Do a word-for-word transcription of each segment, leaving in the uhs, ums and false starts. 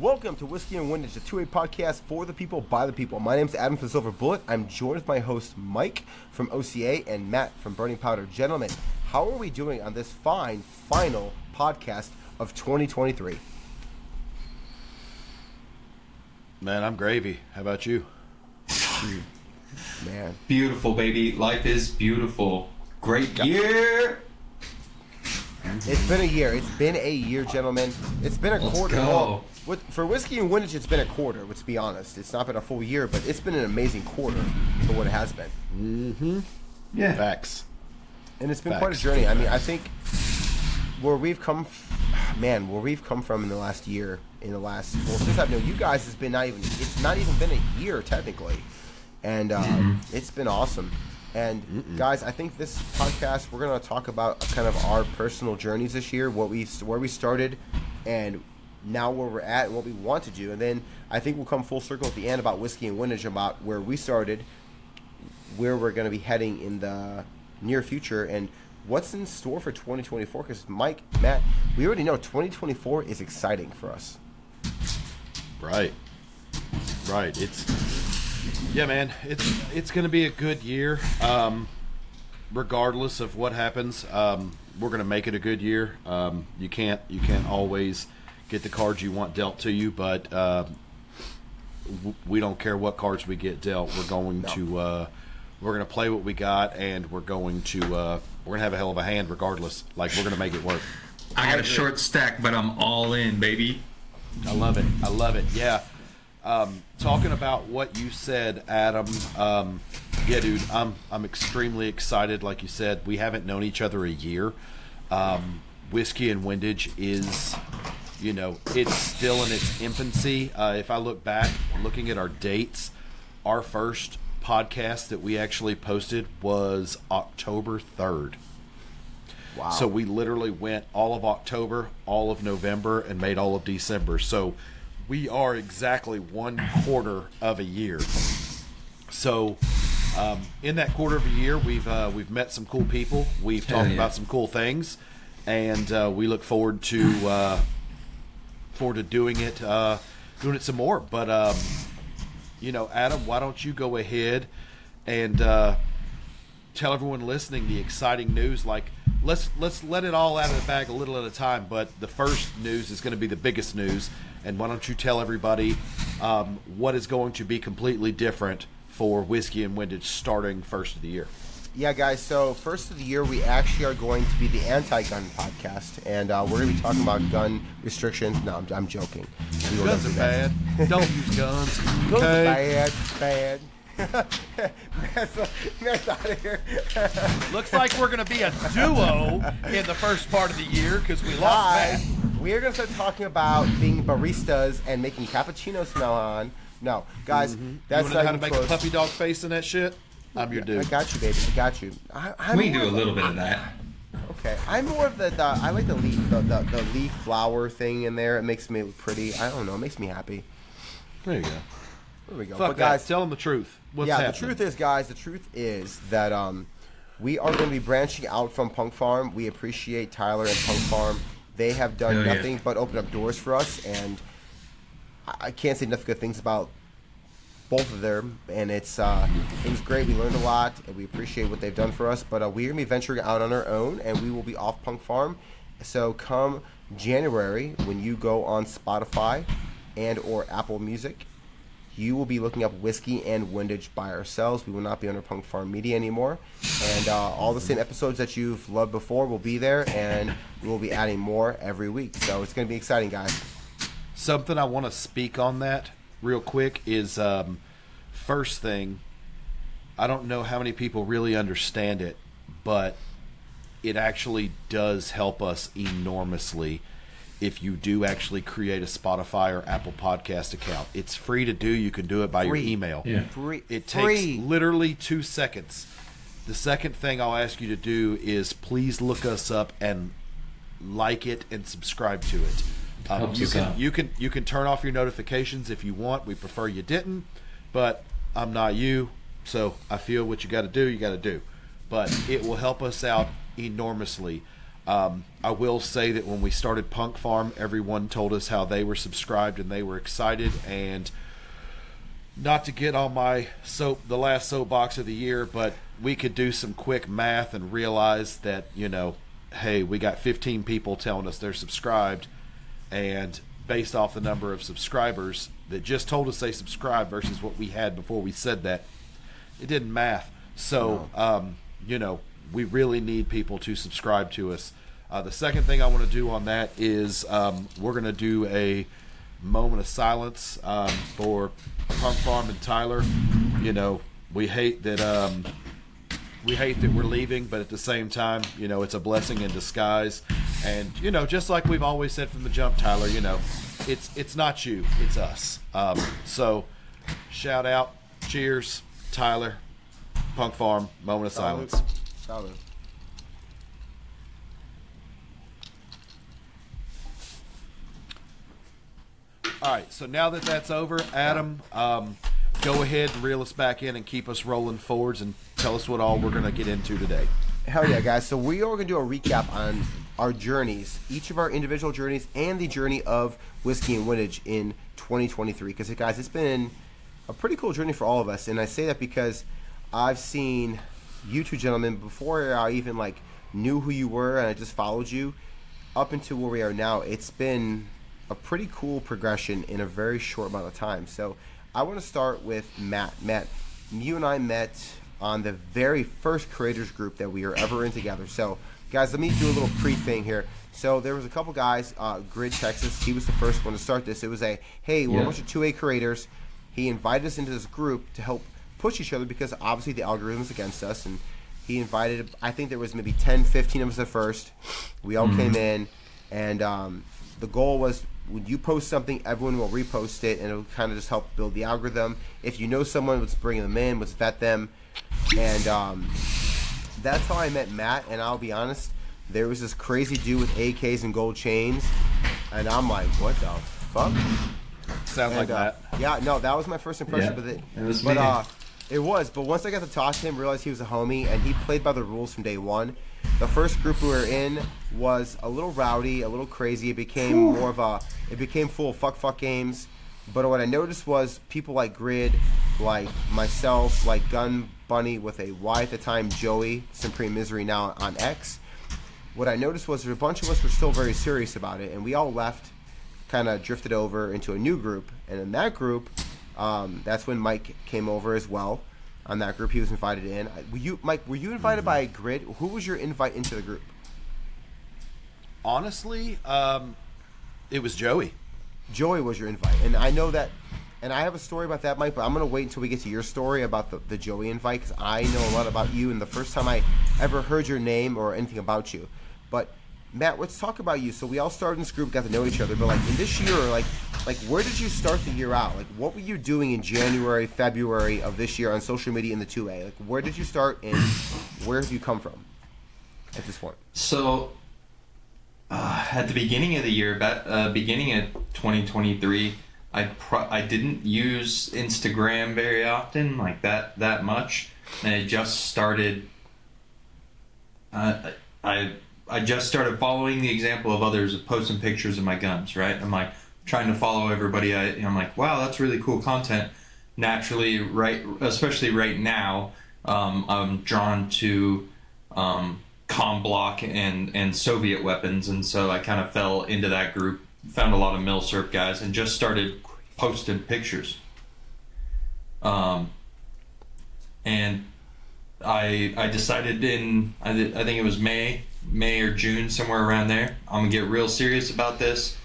Welcome to Whiskey and Windage, the two A podcast for the people, by the people. My name's Adam from Silver Bullet. I'm joined with my host Mike from O C A and Matt from Burning Powder. Gentlemen, how are we doing on this fine, final podcast of twenty twenty-three? Man, I'm gravy. How about you? Man. Beautiful, baby. Life is beautiful. Great year. It's been a year. It's been a year, gentlemen. It's been a Let's quarter. Go. With, for Whiskey and Windage, it's been a quarter, let's be honest. It's not been a full year, but it's been an amazing quarter for what it has been. Mm-hmm. Yeah. Facts. And it's been Facts. quite a journey. I mean, I think where we've come, f- man, where we've come from in the last year, in the last, well, since I've known you guys, it's been not even, it's not even been a year, technically. And uh, mm-hmm. it's been awesome. And Mm-mm. guys, I think this podcast, we're going to talk about kind of our personal journeys this year, what we where we started and now where we're at and what we want to do. And then I think we'll come full circle at the end about Whiskey and Windage, about where we started, where we're going to be heading in the near future, and what's in store for twenty twenty-four. Because Mike, Matt, we already know twenty twenty-four is exciting for us. Right. Right. It's... Yeah, man, it's it's going to be a good year, um, regardless of what happens. Um, we're going to make it a good year. Um, you can't you can't always get the cards you want dealt to you, but uh, w- we don't care what cards we get dealt. We're going no. to uh, we're going to play what we got, and we're going to uh, we're going to have a hell of a hand regardless. Like, we're going to make it work. I got a short stack, but I'm all in, baby. I love it. I love it. Yeah. Um, talking about what you said, Adam, um, yeah, dude, I'm I'm extremely excited. Like you said, we haven't known each other a year. Um, Whiskey and Windage is, you know, it's still in its infancy. Uh, if I look back, looking at our dates, our first podcast that we actually posted was October third. Wow. So we literally went all of October, all of November, and made all of December. So we are exactly one quarter of a year. So, um, in that quarter of a year, we've uh, we've met some cool people. We've Hell talked yeah. about some cool things, and uh, we look forward to uh, forward to doing it, uh, doing it some more. But um, you know, Adam, why don't you go ahead and uh, tell everyone listening the exciting news? Like, let's let's let it all out of the bag a little at a time. But the first news is going to be the biggest news. And why don't you tell everybody um, what is going to be completely different for Whiskey and Windage starting first of the year? Yeah, guys. So first of the year, we actually are going to be the anti-gun podcast, and uh, we're going to be talking about gun restrictions. No, I'm, I'm joking. We guns are bad. Don't use guns. Guns are bad. Bad. Matt's, Matt's out of here. Looks like we're going to be a duo in the first part of the year because we lost Matt. We are going to start talking about being baristas and making cappuccino smell on. No, guys, mm-hmm. that's you not how to make close. A puppy dog face in that shit? I'm your yeah, dude. I got you, baby. I got you. I, I'm we do a little the, bit of that. Okay. I'm more of the, the I like the leaf, the, the, the leaf flower thing in there. It makes me look pretty. I don't know. It makes me happy. There you go. There we go. Fuck but guys, that. Tell them the truth. What's yeah, happening? The truth is, guys, the truth is that um, we are going to be branching out from Punk Farm. We appreciate Tyler and Punk Farm. They have done Hell nothing yeah. but open up doors for us, and I can't say enough good things about both of them. And it's uh, it was great. We learned a lot, and we appreciate what they've done for us. But uh, we're going to be venturing out on our own, and we will be off Punk Farm. So come January, when you go on Spotify and or Apple Music, you will be looking up Whiskey and Windage by ourselves. We will not be under Punk Farm Media anymore. And uh, all the same episodes that you've loved before will be there, and we'll be adding more every week. So it's going to be exciting, guys. Something I want to speak on that real quick is, um, first thing, I don't know how many people really understand it, but it actually does help us enormously if you do actually create a Spotify or Apple Podcast account. It's free to do. You can do it by free. your email. Yeah. Free. It takes free. literally two seconds. The second thing I'll ask you to do is please look us up and like it and subscribe to it. Um, you can out. you can you can turn off your notifications if you want. We prefer you didn't, but I'm not you, so I feel what you got to do, you got to do. But it will help us out enormously. Um, I will say that when we started Punk Farm, everyone told us how they were subscribed and they were excited. And not to get on my soap, the last soapbox of the year, but we could do some quick math and realize that, you know, hey, we got fifteen people telling us they're subscribed. And based off the number of subscribers that just told us they subscribed versus what we had before we said that, it didn't math. So, no. um, you know, we really need people to subscribe to us. Uh, the second thing I want to do on that is um, we're going to do a moment of silence um, for Punk Farm and Tyler. You know, we hate that um, we hate that we're leaving, but at the same time, you know, it's a blessing in disguise. And, you know, just like we've always said from the jump, Tyler, you know, it's it's not you, it's us. Um, so shout out, cheers, Tyler, Punk Farm, moment of silence. Salute. All right, so now that that's over, Adam, um, go ahead and reel us back in and keep us rolling forwards and tell us what all we're going to get into today. Hell yeah, guys. So we are going to do a recap on our journeys, each of our individual journeys and the journey of Whiskey and Windage in twenty twenty-three. Because, guys, it's been a pretty cool journey for all of us. And I say that because I've seen you two gentlemen, before I even like knew who you were and I just followed you, up into where we are now. It's been a pretty cool progression in a very short amount of time. So I want to start with Matt. Matt, you and I met on the very first creators group that we were ever in together. So guys, let me do a little pre-thing here. So there was a couple guys, uh, Grid Texas, he was the first one to start this. It was a, hey, we're yeah. a bunch of two A creators. He invited us into this group to help push each other because obviously the algorithm's against us. And he invited, I think there was maybe ten, fifteen of us at first. We all mm-hmm. came in and um, the goal was, when you post something, everyone will repost it, and it'll kind of just help build the algorithm. If you know someone, let's bring them in, let's vet them. And um, that's how I met Matt, and I'll be honest, there was this crazy dude with A Ks and gold chains, and I'm like, what the fuck? Sounds and, like uh, that. Yeah, no, that was my first impression. Yeah, but it, it was but, uh, It was, but once I got to talk to him, realized he was a homie, and he played by the rules from day one. The first group we were in was a little rowdy, a little crazy. It became more of a, it became full of fuck fuck games. But what I noticed was people like Grid, like myself, like Gun Bunny with a Y at the time, Joey, Supreme Misery now on X. What I noticed was there were a bunch of us were still very serious about it, and we all left, kind of drifted over into a new group. And in that group, um, that's when Mike came over as well. On that group, he was invited in. Were you, Mike, were you invited mm-hmm. by Grid? Who was your invite into the group? Honestly, um, it was Joey. Joey was your invite. And I know that, and I have a story about that, Mike, but I'm going to wait until we get to your story about the, the Joey invite, because I know a lot about you and the first time I ever heard your name or anything about you. But, Matt, let's talk about you. So we all started in this group, got to know each other, but, like, in this year, like, Like, where did you start the year out? Like, what were you doing in January, February of this year on social media in the two A? Like, where did you start and where have you come from at this point? So, uh, at the beginning of the year, about, uh, beginning of twenty twenty-three, I pro- I didn't use Instagram very often, like that that much, and I just started. Uh, I I just started following the example of others, posting pictures of my guns. Right, I'm like. Trying to follow everybody, I, I'm like, wow, that's really cool content. Naturally, right, especially right now, um, I'm drawn to um, comm block and, and Soviet weapons, and so I kind of fell into that group, found a lot of MilSurp guys, and just started posting pictures. Um, and I I decided in, I, th- I think it was May, May or June, somewhere around there, I'm gonna get real serious about this.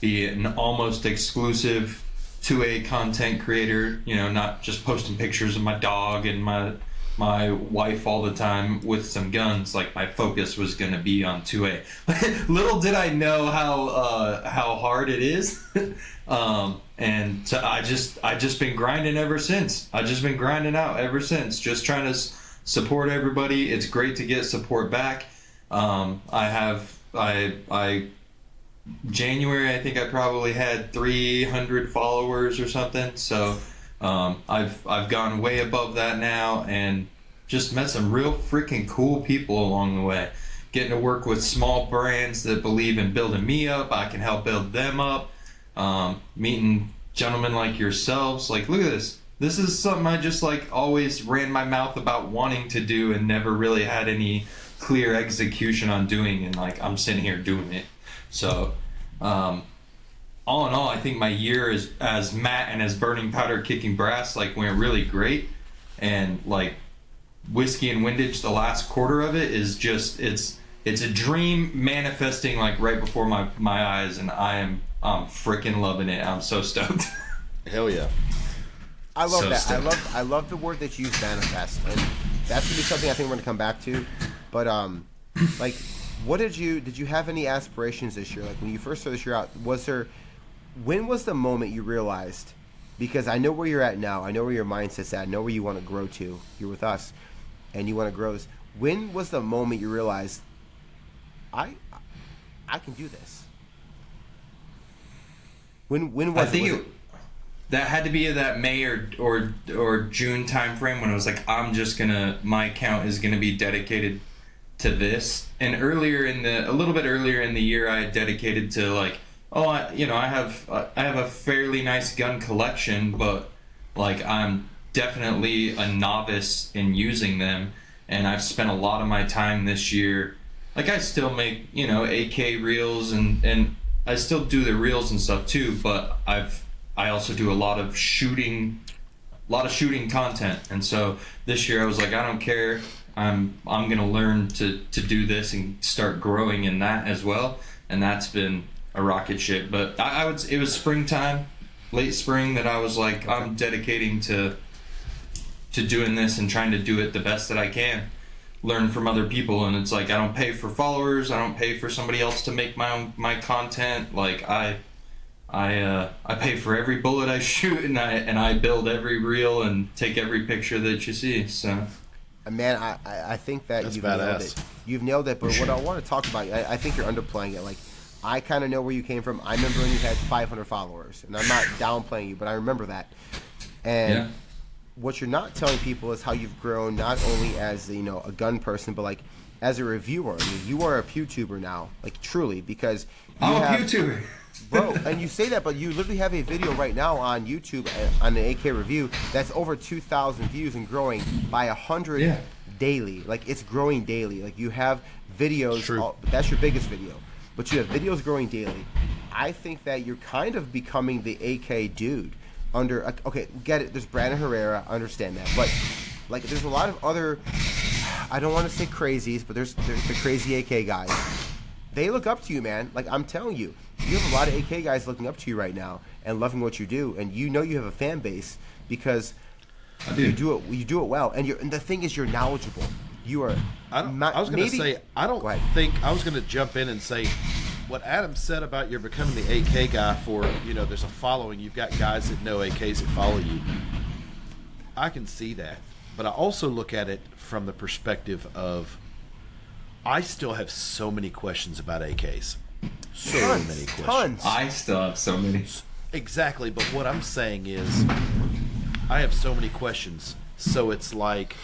Be an almost exclusive two A content creator, you know, not just posting pictures of my dog and my my wife all the time with some guns. Like, my focus was going to be on two A. Little did I know how uh, how hard it is, um, and to, I just I just been grinding ever since. I just been grinding out ever since, just trying to s- support everybody. It's great to get support back. Um, I have I I. January, I think I probably had three hundred followers or something. So um, I've I've gone way above that now, and just met some real freaking cool people along the way. getting to work with small brands that believe in building me up. I can help build them up. Um, meeting gentlemen like yourselves. Like, look at this. This is something I just like always ran my mouth about wanting to do and never really had any clear execution on doing, and like I'm sitting here doing it. So um, all in all, I think my year as, as Matt and as Burning Powder Kicking Brass like went really great, and like Whiskey and Windage, the last quarter of it is just it's it's a dream manifesting like right before my, my eyes, and I am I'm freaking loving it. I'm so stoked. Hell yeah. I love so that. Stoked. I love I love the word that you used, manifest, and that's gonna be something I think we're gonna come back to. But um, like, what did you did you have any aspirations this year? Like when you first started this year out, was there? When was the moment you realized? Because I know where you're at now. I know where your mindset's at. I know where you want to grow to. You're with us, and you want to grow this. When was the moment you realized, I, I can do this? When when was I think it? Was it, it that had to be that May or, or or June time frame when I was like, I'm just gonna, my account is gonna be dedicated to this. And earlier in the, a little bit earlier in the year, I had dedicated to like, oh, I, you know, I have uh, I have a fairly nice gun collection, but like I'm definitely a novice in using them, and I've spent a lot of my time this year. Like I still make, you know, A K reels and and. I still do the reels and stuff too, but I've I also do a lot of shooting, a lot of shooting content. And so this year I was like, I don't care. I'm I'm gonna learn to to do this and start growing in that as well. And that's been a rocket ship. But I, I would it was springtime, late spring, that I was like, I'm dedicating to to doing this and trying to do it the best that I can. Learn from other people, and it's like I don't pay for followers, I don't pay for somebody else to make my own, my content. Like I I uh, I pay for every bullet I shoot, and I and I build every reel and take every picture that you see. So man, I, I think that That's you've badass. nailed it. You've nailed it, but what I want to talk about, I, I think you're underplaying it. Like I kind of know where you came from. I remember when you had five hundred followers, and I'm not downplaying you, but I remember that. And yeah. What you're not telling people is how you've grown not only as, you know, a gun person, but like as a reviewer. I mean, you are a PewTuber now, like truly, because you I'm have, a PewTuber, bro. And you say that, but you literally have a video right now on YouTube on an A K review that's over two thousand views and growing by a hundred yeah. daily. Like it's growing daily. Like you have videos, all, that's your biggest video, but you have videos growing daily. I think that you're kind of becoming the A K dude. Under okay, get it. There's Brandon Herrera, understand that, but like, there's a lot of other. I don't want to say crazies, but there's, there's the crazy A K guys. They look up to you, man. Like I'm telling you, you have a lot of A K guys looking up to you right now and loving what you do, and you know you have a fan base because I do. you do it. You do it well, and you're. And the thing is, you're knowledgeable. You are. I, don't, not, I was gonna maybe, say I don't go think I was gonna jump in and say. What Adam said about you're becoming the A K guy for, you know, there's a following. You've got guys that know A Ks that follow you. I can see that. But I also look at it from the perspective of I still have so many questions about A Ks. So tons, many questions. Tons. I still have so many. Exactly. But what I'm saying is I have so many questions. So it's like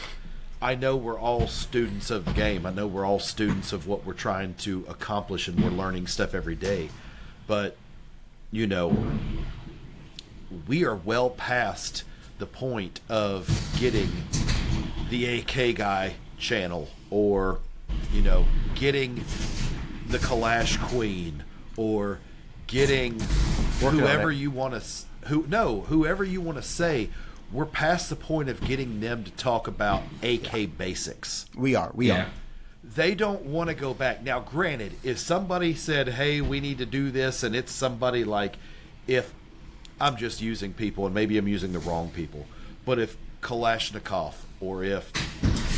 I know we're all students of the game. I know we're all students of what we're trying to accomplish, and we're learning stuff every day. But, you know, we are well past the point of getting the A K guy channel or, you know, getting the Kalash Queen or getting whoever you want to, who, no, whoever you want to say. We're past the point of getting them to talk about A K basics. We are. We yeah. are. They don't want to go back. Now, granted, if somebody said, hey, we need to do this, and it's somebody like, if I'm just using people, and maybe I'm using the wrong people, but if Kalashnikov or if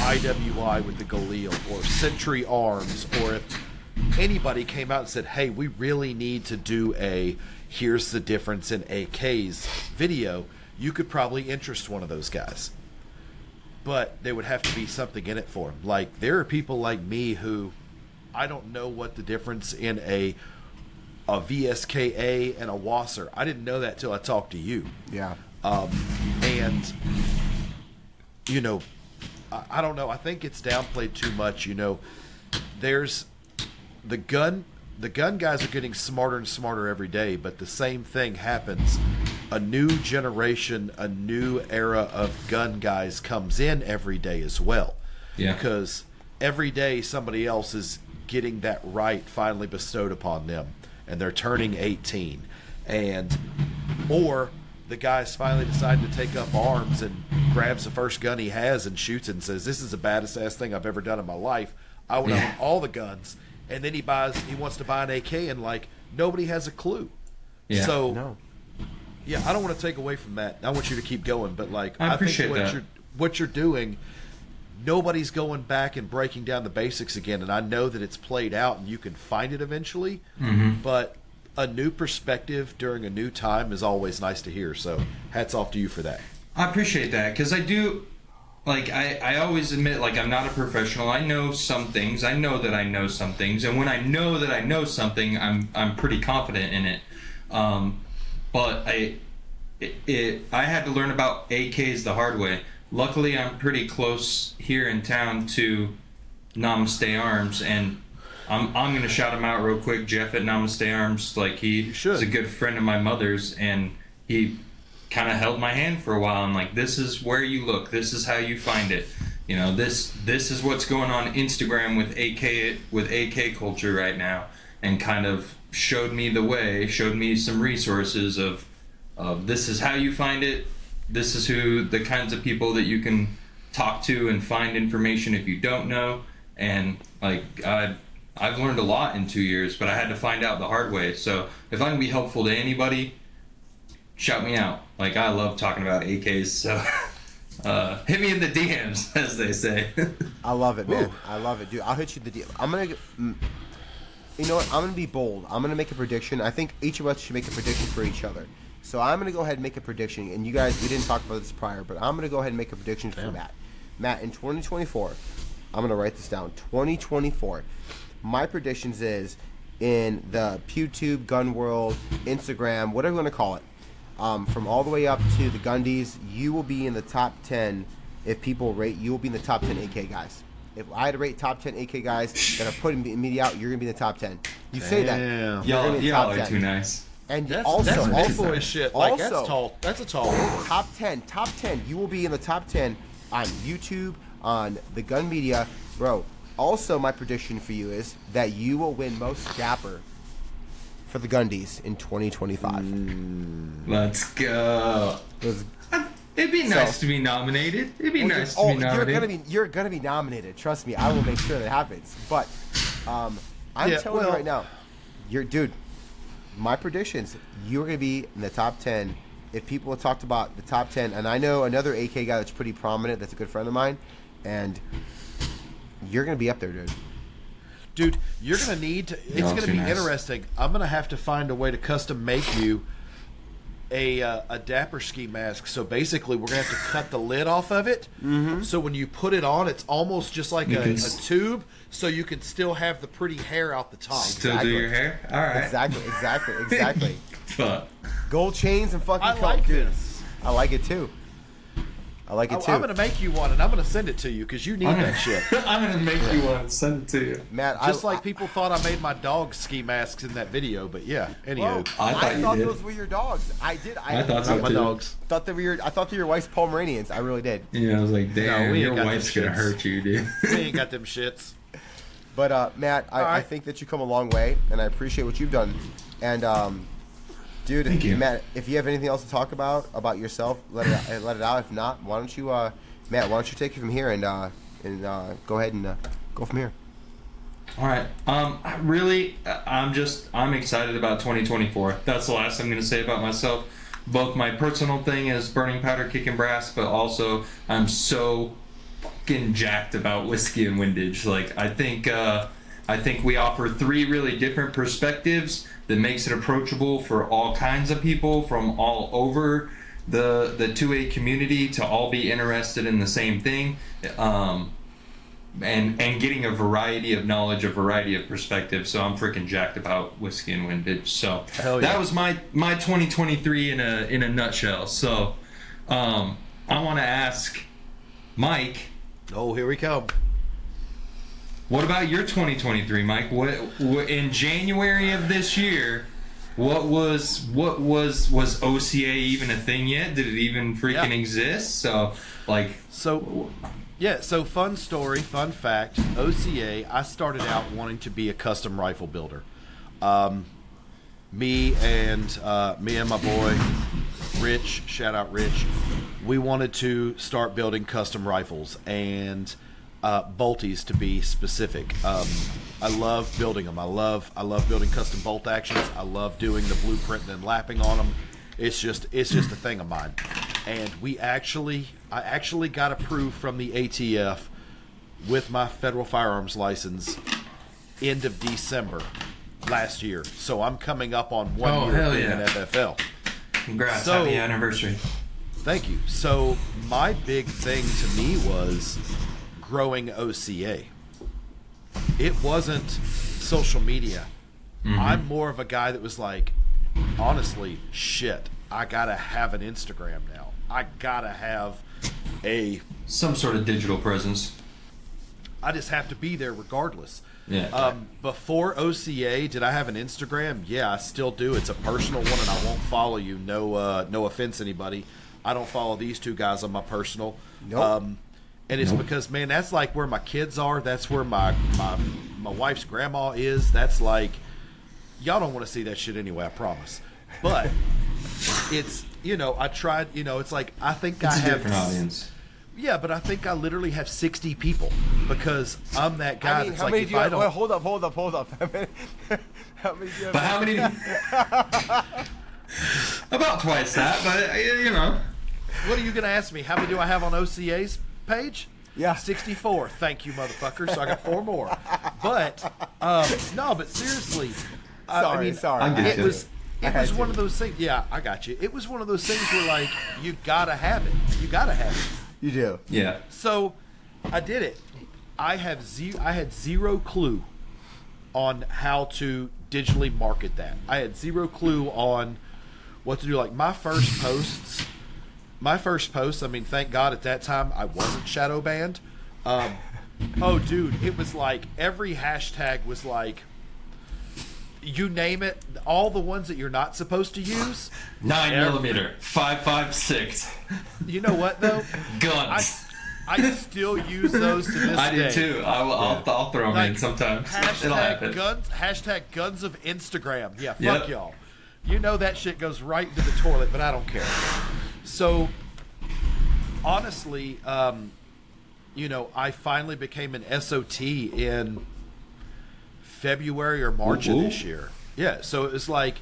I W I with the Galil or Sentry Arms or if anybody came out and said, hey, we really need to do a here's the difference in A Ks video, you could probably interest one of those guys. But there would have to be something in it for them. Like, there are people like me who, I don't know what the difference in a a V S K A and a Wasser. I didn't know that till I talked to you. Yeah. Um, and, you know, I, I don't know. I think it's downplayed too much, you know. there's the gun. The gun guys are getting smarter and smarter every day, but the same thing happens. A new generation, a new era of gun guys comes in every day as well. Yeah. Because every day somebody else is getting that right finally bestowed upon them, and they're turning eighteen. And or the guy's finally decided to take up arms and grabs the first gun he has and shoots and says, this is the baddest ass thing I've ever done in my life. I would yeah. own all the guns. And then he buys, he wants to buy an A K, and like nobody has a clue. Yeah. So, no. yeah, I don't want to take away from that. I want you to keep going, but like I, I appreciate think what that. you're what you're doing, nobody's going back and breaking down the basics again. And I know that it's played out, and you can find it eventually. Mm-hmm. But a new perspective during a new time is always nice to hear. So, hats off to you for that. I appreciate that, because I do. Like, I, I always admit, like, I'm not a professional. I know some things. I know that I know some things. And when I know that I know something, I'm I'm pretty confident in it. Um, but I it, it I had to learn about A Ks the hard way. Luckily, I'm pretty close here in town to Namaste Arms. And I'm I'm going to shout him out real quick. Jeff at Namaste Arms, like, he is a good friend of my mother's. And he kind of held my hand for a while. I'm like, this is where you look. This is how you find it. You know, this this is what's going on Instagram with A K with A K culture right now, and kind of showed me the way, showed me some resources of of this is how you find it. This is who the kinds of people that you can talk to and find information if you don't know. And like I I've learned a lot in two years, but I had to find out the hard way. So if I can be helpful to anybody, shout me out. Like, I love talking about A Ks, so uh, hit me in the D Ms, as they say. I love it, man. Ooh. I love it, dude. I'll hit you in the D Ms. I'm going to... You know what? I'm going to be bold. I'm going to make a prediction. I think each of us should make a prediction for each other. So I'm going to go ahead and make a prediction. And you guys, we didn't talk about this prior, but I'm going to go ahead and make a prediction Damn. for Matt. Matt, in twenty twenty-four, I'm going to write this down. twenty twenty-four, my predictions is in the PewTube, Gun World, Instagram, whatever you want to call it, Um, from all the way up to the Gundies, you will be in the top ten. If people rate, you will be in the top ten A K guys. If I had to rate top ten A K guys that are putting me out, you're gonna be in the top ten. You Damn. say that, y'all, y'all are too nice. And that's, also, that's also, nice also, shit. Like, also, that's tall. That's a tall one. Top ten, top ten. You will be in the top ten on YouTube, on the Gun Media, bro. Also, my prediction for you is that you will win most dapper for the Gundies in twenty twenty-five. Mm. Let's go. It'd be nice so, to be nominated. It'd be well, nice to oh, be nominated. You're gonna be, you're gonna be nominated. Trust me, I will make sure that happens. But um, I'm yeah, telling well, you right now, you're, dude, my predictions, you're gonna be in the top ten. If people have talked about the top ten, and I know another A K guy that's pretty prominent, that's a good friend of mine, and you're gonna be up there, dude. Dude, you're going to need to... It's going to be nice. Interesting. I'm going to have to find a way to custom make you a uh, a dapper ski mask. So basically, we're going to have to cut the lid off of it. Mm-hmm. So when you put it on, it's almost just like a, a tube. So you can still have the pretty hair out the top. Still exactly. do your hair? All right. Exactly, exactly, exactly. Fuck. Gold chains and fucking... I coke, like dude. this. I like it, too. I like it too. I'm going to make you one, and I'm going to send it to you because you need that shit. I'm going to make you one and send it to you. Matt, Just I, like I, people thought I made my dog ski masks in that video, but yeah. Anywho. Whoa, I thought, I thought those were your dogs. I did. I, I thought so my too. dogs. Thought they were your, I thought they were your wife's Pomeranians. I really did. Yeah, I was like, damn, no, your wife's going to hurt you, dude. We ain't got them shits. But, uh, Matt, I, right. I think that you come a long way, and I appreciate what you've done. And, um... Dude, if you, Matt, if you have anything else to talk about about yourself, let it let it out. If not, why don't you, uh, Matt? Why don't you take it from here and uh, and uh, go ahead and uh, go from here. All right. Um. I really, I'm just I'm excited about twenty twenty-four. That's the last I'm going to say about myself. Both my personal thing is Burning Powder Kicking Brass, but also I'm so fucking jacked about Whiskey and Windage. Like I think uh, I think we offer three really different perspectives that makes it approachable for all kinds of people from all over the the two A community to all be interested in the same thing, um, and and getting a variety of knowledge, a variety of perspectives. So I'm freaking jacked about Whiskey and Windage. So yeah. that was my my twenty twenty-three in a in a nutshell. So um, I want to ask Mike. Oh, here we come. What about your twenty twenty-three, Mike? What, what in January of this year? What was what was was O C A even a thing yet? Did it even freaking yeah. exist? So like so, yeah. So fun story, fun fact. O C A, I started out wanting to be a custom rifle builder. Um, me and uh, me and my boy Rich, shout out Rich. We wanted to start building custom rifles and uh, bolties to be specific. Um, I love building them. I love I love building custom bolt actions. I love doing the blueprint and then lapping on them. It's just it's just a thing of mine. And we actually I actually got approved from the A T F with my federal firearms license end of December last year. So I'm coming up on one oh, year in yeah. F F L. Congrats! So, happy anniversary. Thank you. So my big thing to me was growing O C A. It wasn't social media. Mm-hmm. I'm more of a guy that was like, honestly, shit, I gotta have an Instagram now. I gotta have a some sort of digital presence. I just have to be there regardless. Yeah. Um, before O C A, did I have an Instagram? Yeah, I still do. It's a personal one, and I won't follow you. No, uh, no offense, anybody. I don't follow these two guys on my personal. Nope. Um, And it's nope. because, man, that's like where my kids are. That's where my, my my wife's grandma is. That's like, y'all don't want to see that shit anyway, I promise. But it's, you know, I tried, you know, it's like I think it's I a have different audience. Yeah, but I think I literally have sixty people because I'm that guy. I mean, that's how like many if do you I have, don't well, hold up, hold up, hold up. How many do you have? But how many? About twice that, but you know. What are you gonna ask me? How many do I have on O C A's? Page? Yeah. sixty-four. Thank you, motherfucker. So I got four more. But, um, no, but seriously. I, sorry, I mean, sorry. I it was, it. it was one to. of those things. Yeah, I got you. It was one of those things where, like, you got to have it. You got to have it. You do. Yeah. So I did it. I have zero, I had zero clue on how to digitally market that. I had zero clue on what to do. Like, my first posts... My first post, I mean, thank God at that time I wasn't shadow banned. Um, oh, dude, it was like every hashtag was like, you name it, all the ones that you're not supposed to use. Nine every, millimeter, five five six. You know what though? Guns. I, I still use those to this I day. I do too. I'll, I'll, I'll throw them like, in sometimes. Hashtag guns. Hashtag guns of Instagram. Yeah, fuck yep. y'all. You know that shit goes right into the toilet, but I don't care. So, honestly, um, you know, I finally became an S O T in February or March Ooh. of this year. Yeah, so it was like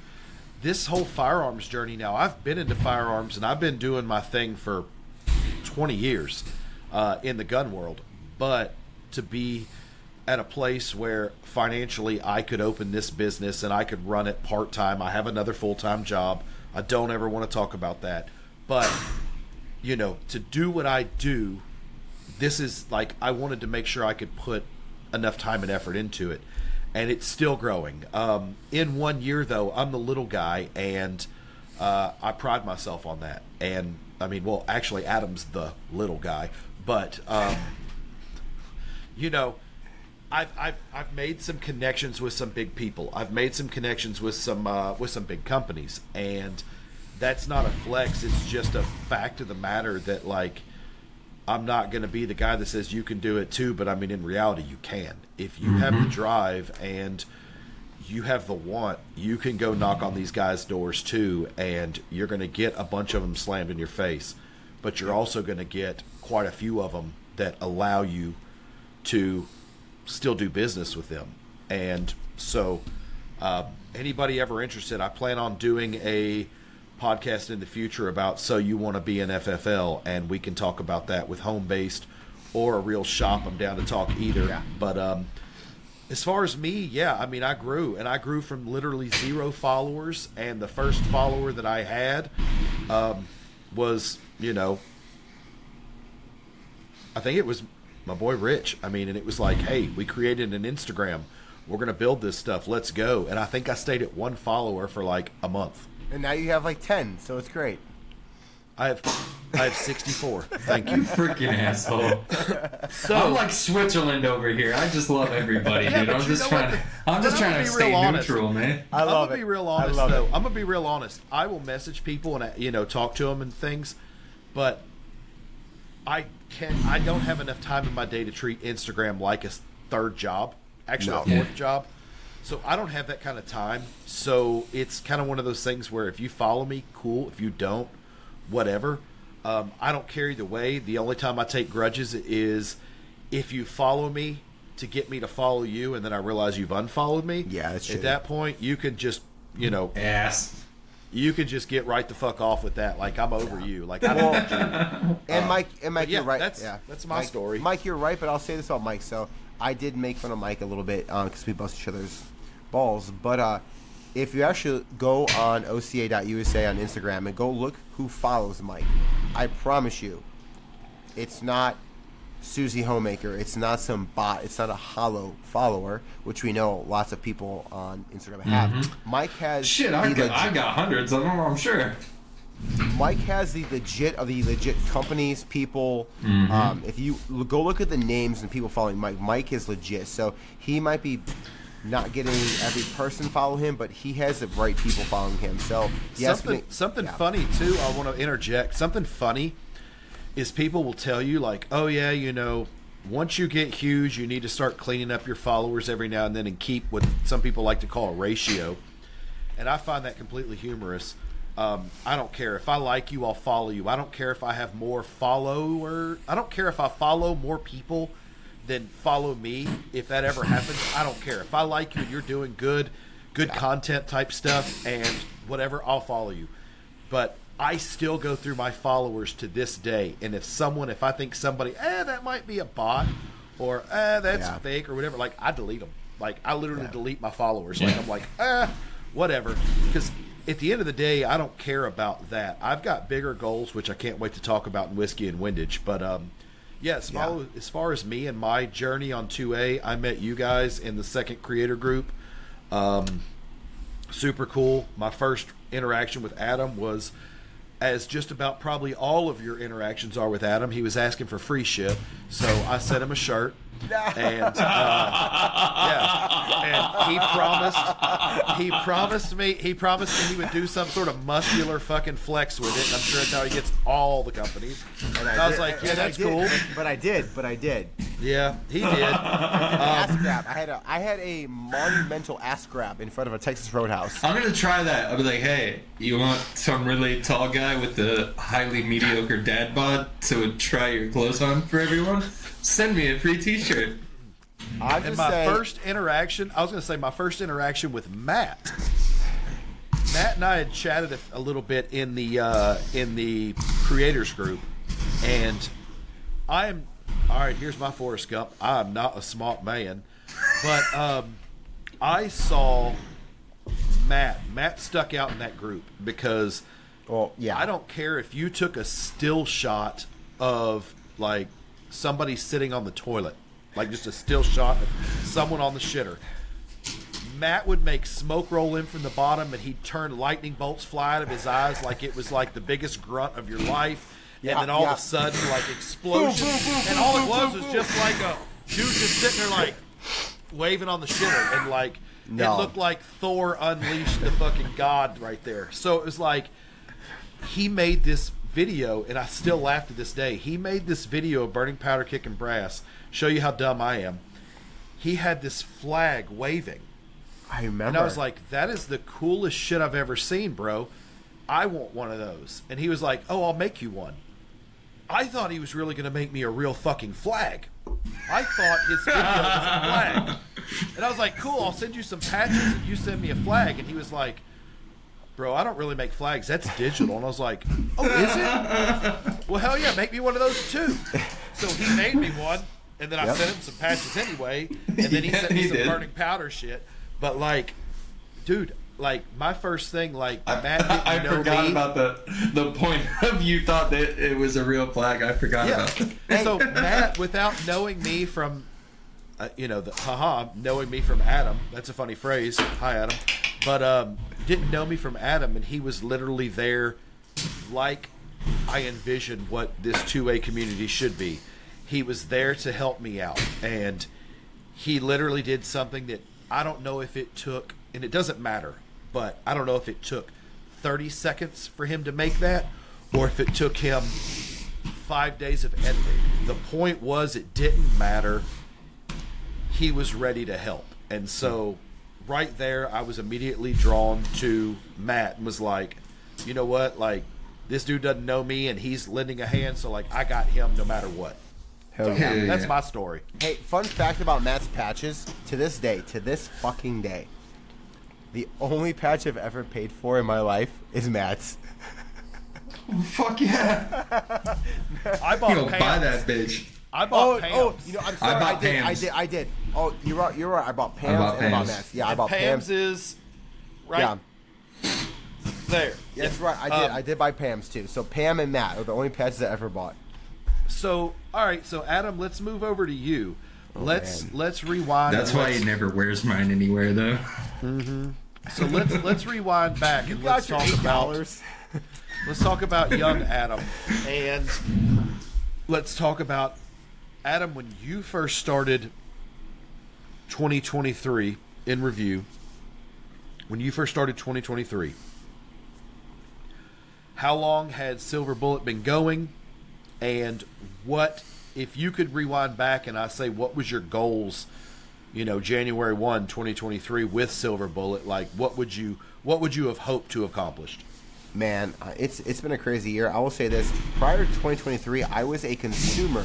this whole firearms journey now. I've been into firearms, and I've been doing my thing for twenty years uh, in the gun world. But to be at a place where financially I could open this business and I could run it part-time. I have another full-time job. I don't ever want to talk about that. But, you know, to do what I do, this is like I wanted to make sure I could put enough time and effort into it. And it's still growing. Um, in one year, though, I'm the little guy, and uh, I pride myself on that. And, I mean, well, actually, Adam's the little guy. But, um, you know, I've, I've, I've made some connections with some big people. I've made some connections with some uh, with some big companies. And... that's not a flex. It's just a fact of the matter that, like, I'm not going to be the guy that says you can do it too, but, I mean, in reality, you can. If you mm-hmm. have the drive and you have the want, you can go knock on these guys' doors too, and you're going to get a bunch of them slammed in your face. But you're also going to get quite a few of them that allow you to still do business with them. And so uh, anybody ever interested, I plan on doing a – podcast in the future about so you want to be an F F L, and we can talk about that with home-based or a real shop. I'm down to talk either. Yeah. But um, as far as me, yeah, I mean, I grew, and I grew from literally zero followers, and the first follower that I had um, was, you know, I think it was my boy Rich. I mean, and it was like, hey, we created an Instagram. We're going to build this stuff. Let's go. And I think I stayed at one follower for like a month. And now you have like ten, so it's great. I have I have sixty-four. Thank you. You freaking asshole. So, I'm like Switzerland over here. I just love everybody, yeah, dude. I'm just trying to, I'm just trying to stay neutral, man. I love it. I'm gonna be real honest, though. I'm gonna be real honest. I will message people and I, you know, talk to them and things, but I can I don't have enough time in my day to treat Instagram like a third job, actually no. a fourth yeah. job. So I don't have that kind of time. So it's kind of one of those things where if you follow me, cool. If you don't, whatever. Um, I don't care either way. The only time I take grudges is if you follow me to get me to follow you, and then I realize you've unfollowed me. Yeah, that's true. At that point, you can just, you know, ass. You can just get right the fuck off with that. Like, I'm over yeah. you. Like, I don't want you. And Mike, and Mike, yeah, you're right. That's, yeah, that's my Mike, story. Mike, you're right, but I'll say this about Mike. So I did make fun of Mike a little bit because um, we bust each other's balls, but uh, if you actually go on O C A dot U S A on Instagram and go look who follows Mike, I promise you, it's not Susie Homemaker. It's not some bot. It's not a hollow follower, which we know lots of people on Instagram have. Mm-hmm. Mike has shit. I got, I got hundreds. I don't know. I'm sure. Mike has the legit of the legit companies, people. Mm-hmm. Um, if you go look at the names and people following Mike, Mike is legit. So he might be not getting every person follow him, but he has the right people following him. So yes, something, but, something yeah. funny too. I want to interject. Something funny is people will tell you like, "Oh yeah, you know, once you get huge, you need to start cleaning up your followers every now and then and keep what some people like to call a ratio." And I find that completely humorous. Um, I don't care if I like you, I'll follow you. I don't care if I have more follower. I don't care if I follow more people then follow me. If that ever happens, I don't care. If I like you and you're doing good, good content type stuff and whatever, I'll follow you. But I still go through my followers to this day. And if someone, if I think somebody, eh, that might be a bot or eh, that's yeah. fake or whatever, like I delete them. Like I literally yeah. delete my followers. Like I'm like, eh, whatever. Because at the end of the day, I don't care about that. I've got bigger goals, which I can't wait to talk about in Whiskey and Windage. But, um, Yes, yeah. as far as me and my journey on two A, I met you guys in the second creator group. Um, super cool. My first interaction with Adam was, as just about probably all of your interactions are with Adam, he was asking for free shit. So I sent him a shirt. And uh, yeah, and he promised, he promised me, he promised me he would do some sort of muscular fucking flex with it. And I'm sure that's how he gets all the companies. And I, I was did, like, yeah, that's cool. But I did, but I did. Yeah, he did. I did an um, ass grab. I had a, I had a monumental ass grab in front of a Texas Roadhouse. I'm gonna try that. I'll be like, hey, you want some really tall guy with the highly mediocre dad bod to try your clothes on for everyone? Send me a free t-shirt. I'm and my saying, first interaction, I was going to say my first interaction with Matt. Matt and I had chatted a, a little bit in the uh, in the creators group, and I am all right. Here's my Forrest Gump. I am not a smart man, but um, I saw Matt. Matt stuck out in that group because, well, yeah, I don't care if you took a still shot of like. Somebody sitting on the toilet, like just a still shot of someone on the shitter. Matt would make smoke roll in from the bottom, and he'd turn lightning bolts fly out of his eyes like it was like the biggest grunt of your life. And yeah, then all yeah. of a sudden, like explosion. Boom, boom, boom, and all boom, it was boom, was boom. Just like a dude just sitting there like waving on the shitter. And like no. it looked like Thor unleashed the fucking god right there. So it was like he made this video, and I still laugh to this day. He made this video of Burning Powder Kicking Brass. Show you how dumb I am. He had this flag waving. I remember. And I was like, that is the coolest shit I've ever seen, bro. I want one of those. And he was like, oh, I'll make you one. I thought he was really going to make me a real fucking flag. I thought his video was a flag. And I was like, cool, I'll send you some patches and you send me a flag. And he was like, bro, I don't really make flags. That's digital. And I was like, oh, is it? Well, hell yeah, make me one of those too. So he made me one, and then I yep. sent him some patches anyway, and then he yeah, sent me he some did. Burning powder shit. But like, dude, like my first thing, like I, Matt didn't I, I know forgot me. About the the point of you thought that it was a real flag. I forgot yeah. about that. And so Matt, without knowing me from, uh, you know, the haha, knowing me from Adam. That's a funny phrase. Hi, Adam. But um, didn't know me from Adam, and he was literally there like I envisioned what this two A community should be. He was there to help me out, and he literally did something that I don't know if it took, and it doesn't matter, but I don't know if it took thirty seconds for him to make that or if it took him five days of editing. The point was, it didn't matter. He was ready to help. And so right there, I was immediately drawn to Matt and was like, you know what? Like, this dude doesn't know me and he's lending a hand. So, like, I got him no matter what. Hell yeah. Yeah. That's my story. Hey, fun fact about Matt's patches, to this day, to this fucking day, the only patch I've ever paid for in my life is Matt's. Fuck yeah. I bought Yo, buy that bitch. I bought oh, Pams. Oh, you know, I'm sorry. I, bought I, did, Pams. I did. I did. Oh, you're right. You're right. I bought Pams. I bought Pams. And I bought Matt's. Yeah, and I bought Pams. Pams is right yeah. there. Yeah, that's right. I did. Um, I did buy Pams too. So Pam and Matt are the only patches I ever bought. So all right. So Adam, let's move over to you. Oh, let's man. let's rewind. That's why he never wears mine anywhere though. Mm-hmm. So let's let's rewind back you and got let's your talk eight dollars. about let's talk about young Adam and let's talk about. Adam, when you first started twenty twenty-three in review, when you first started twenty twenty-three, how long had Silver Bullet been going? And what, if you could rewind back and I say, what was your goals, you know, January first, twenty twenty-three with Silver Bullet? Like, what would you, what would you have hoped to accomplish? Man, it's it's been a crazy year. I will say this. Prior to twenty twenty-three, I was a consumer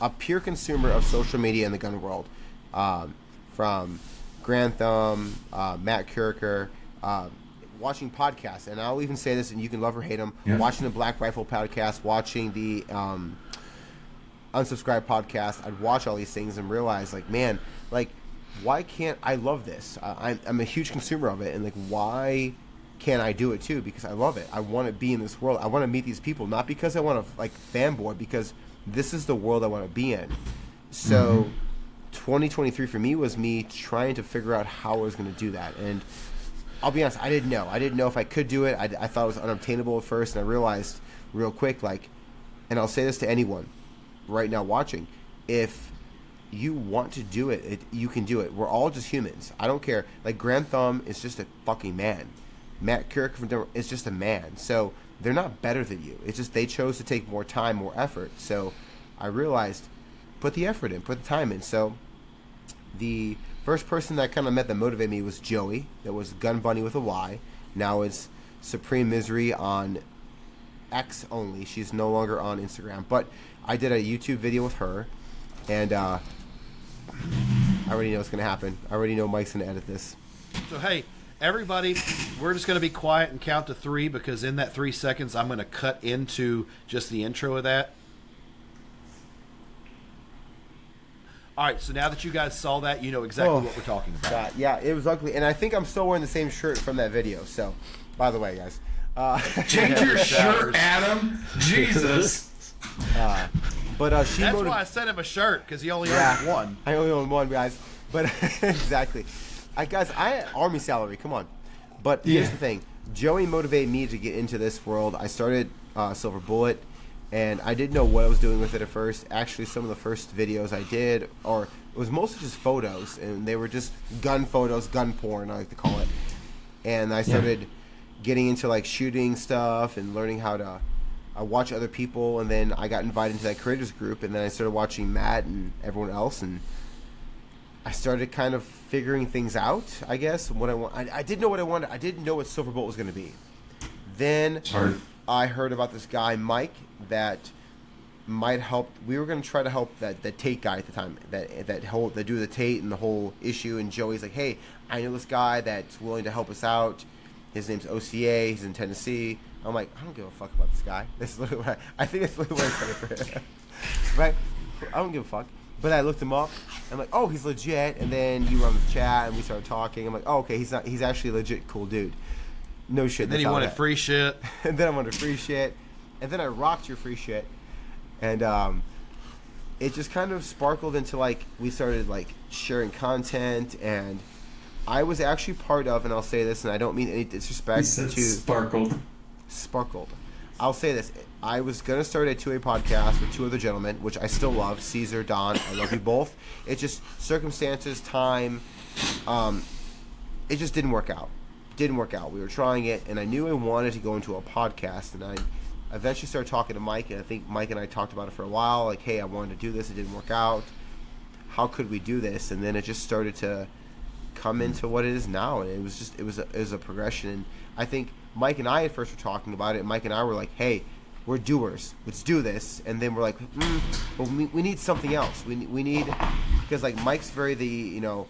a pure consumer of social media in the gun world, um, from Grand Thumb, uh, Matt Carriker, uh, watching podcasts, and I'll even say this, and you can love or hate them, yeah. watching the Black Rifle podcast, watching the um, Unsubscribe podcast. I'd watch all these things and realize, like, man, like, why can't I love this? I, I'm, I'm a huge consumer of it, and, like, why can't I do it, too? Because I love it. I want to be in this world. I want to meet these people, not because I want to, like, fanboy, because this is the world I want to be in. So mm-hmm. twenty twenty-three for me was me trying to figure out how I was going to do that. And I'll be honest, I didn't know. I didn't know if I could do it. I, I thought it was unobtainable at first, and I realized real quick, like, and I'll say this to anyone right now watching, if you want to do it, it you can do it. We're all just humans. I don't care. Like, Grand Thumb is just a fucking man. Matt Carriker from Denver is just a man. So they're not better than you. It's just they chose to take more time, more effort. So I realized, put the effort in, put the time in. So the first person that I kind of met that motivated me was Joey. That was Gun Bunny with a Y. Now it's Supreme Misery on X only. She's no longer on Instagram. But I did a YouTube video with her. And uh, I already know what's going to happen. I already know Mike's going to edit this. So, hey. Everybody, we're just going to be quiet and count to three because in that three seconds, I'm going to cut into just the intro of that. All right, so now that you guys saw that, you know exactly oh, what we're talking about. God, yeah, it was ugly. And I think I'm still wearing the same shirt from that video. So, by the way, guys. Uh, Change your shirt, Adam. Jesus. Uh, but uh, she That's motiv- why I sent him a shirt because he only yeah, owned one. I only own one, guys. But exactly. I guys, I had army salary. Come on, but yeah. here's the thing: Joey motivated me to get into this world. I started uh, Silver Bullet, and I didn't know what I was doing with it at first. Actually, some of the first videos I did, or it was mostly just photos, and they were just gun photos, gun porn, I like to call it. And I started yeah. getting into like shooting stuff and learning how to uh, watch other people. And then I got invited into that creators group, and then I started watching Matt and everyone else, and I started kind of figuring things out, I guess. What I want, I, I didn't know what I wanted. I didn't know what Silver Bullet was going to be. Then Sorry. I heard about this guy, Mike, that might help. We were going to try to help that, that Tate guy at the time, that that whole that do the Tate and the whole issue. And Joey's like, "Hey, I know this guy that's willing to help us out. His name's O C A. He's in Tennessee." I'm like, I don't give a fuck about this guy. That's literally what I, I think that's literally what I started for him. Right? I don't give a fuck. But I looked him up. I'm like, oh, he's legit. And then you were on the chat, and we started talking. I'm like, oh, okay, he's not. He's actually a legit cool dude. No shit. And then he wanted that. free shit. And then I wanted free shit. And then I rocked your free shit. And um, it just kind of sparkled into, like, we started, like, sharing content. And I was actually part of, and I'll say this, and I don't mean any disrespect. He said to sparkled. Sparkled. I'll say this. I was going to start a two A podcast with two other gentlemen, which I still love. Caesar, Don, I love you both. It's just circumstances, time. Um, it just didn't work out. Didn't work out. We were trying it, and I knew I wanted to go into a podcast, and I eventually started talking to Mike, and I think Mike and I talked about it for a while. Like, hey, I wanted to do this. It didn't work out. How could we do this? And then it just started to come into what it is now, and it was just it was a, it was a progression. And I think Mike and I at first were talking about it, and Mike and I were like, hey, we're doers, let's do this. And then we're like, mm, well, we, we need something else. We we need, because like Mike's very the you know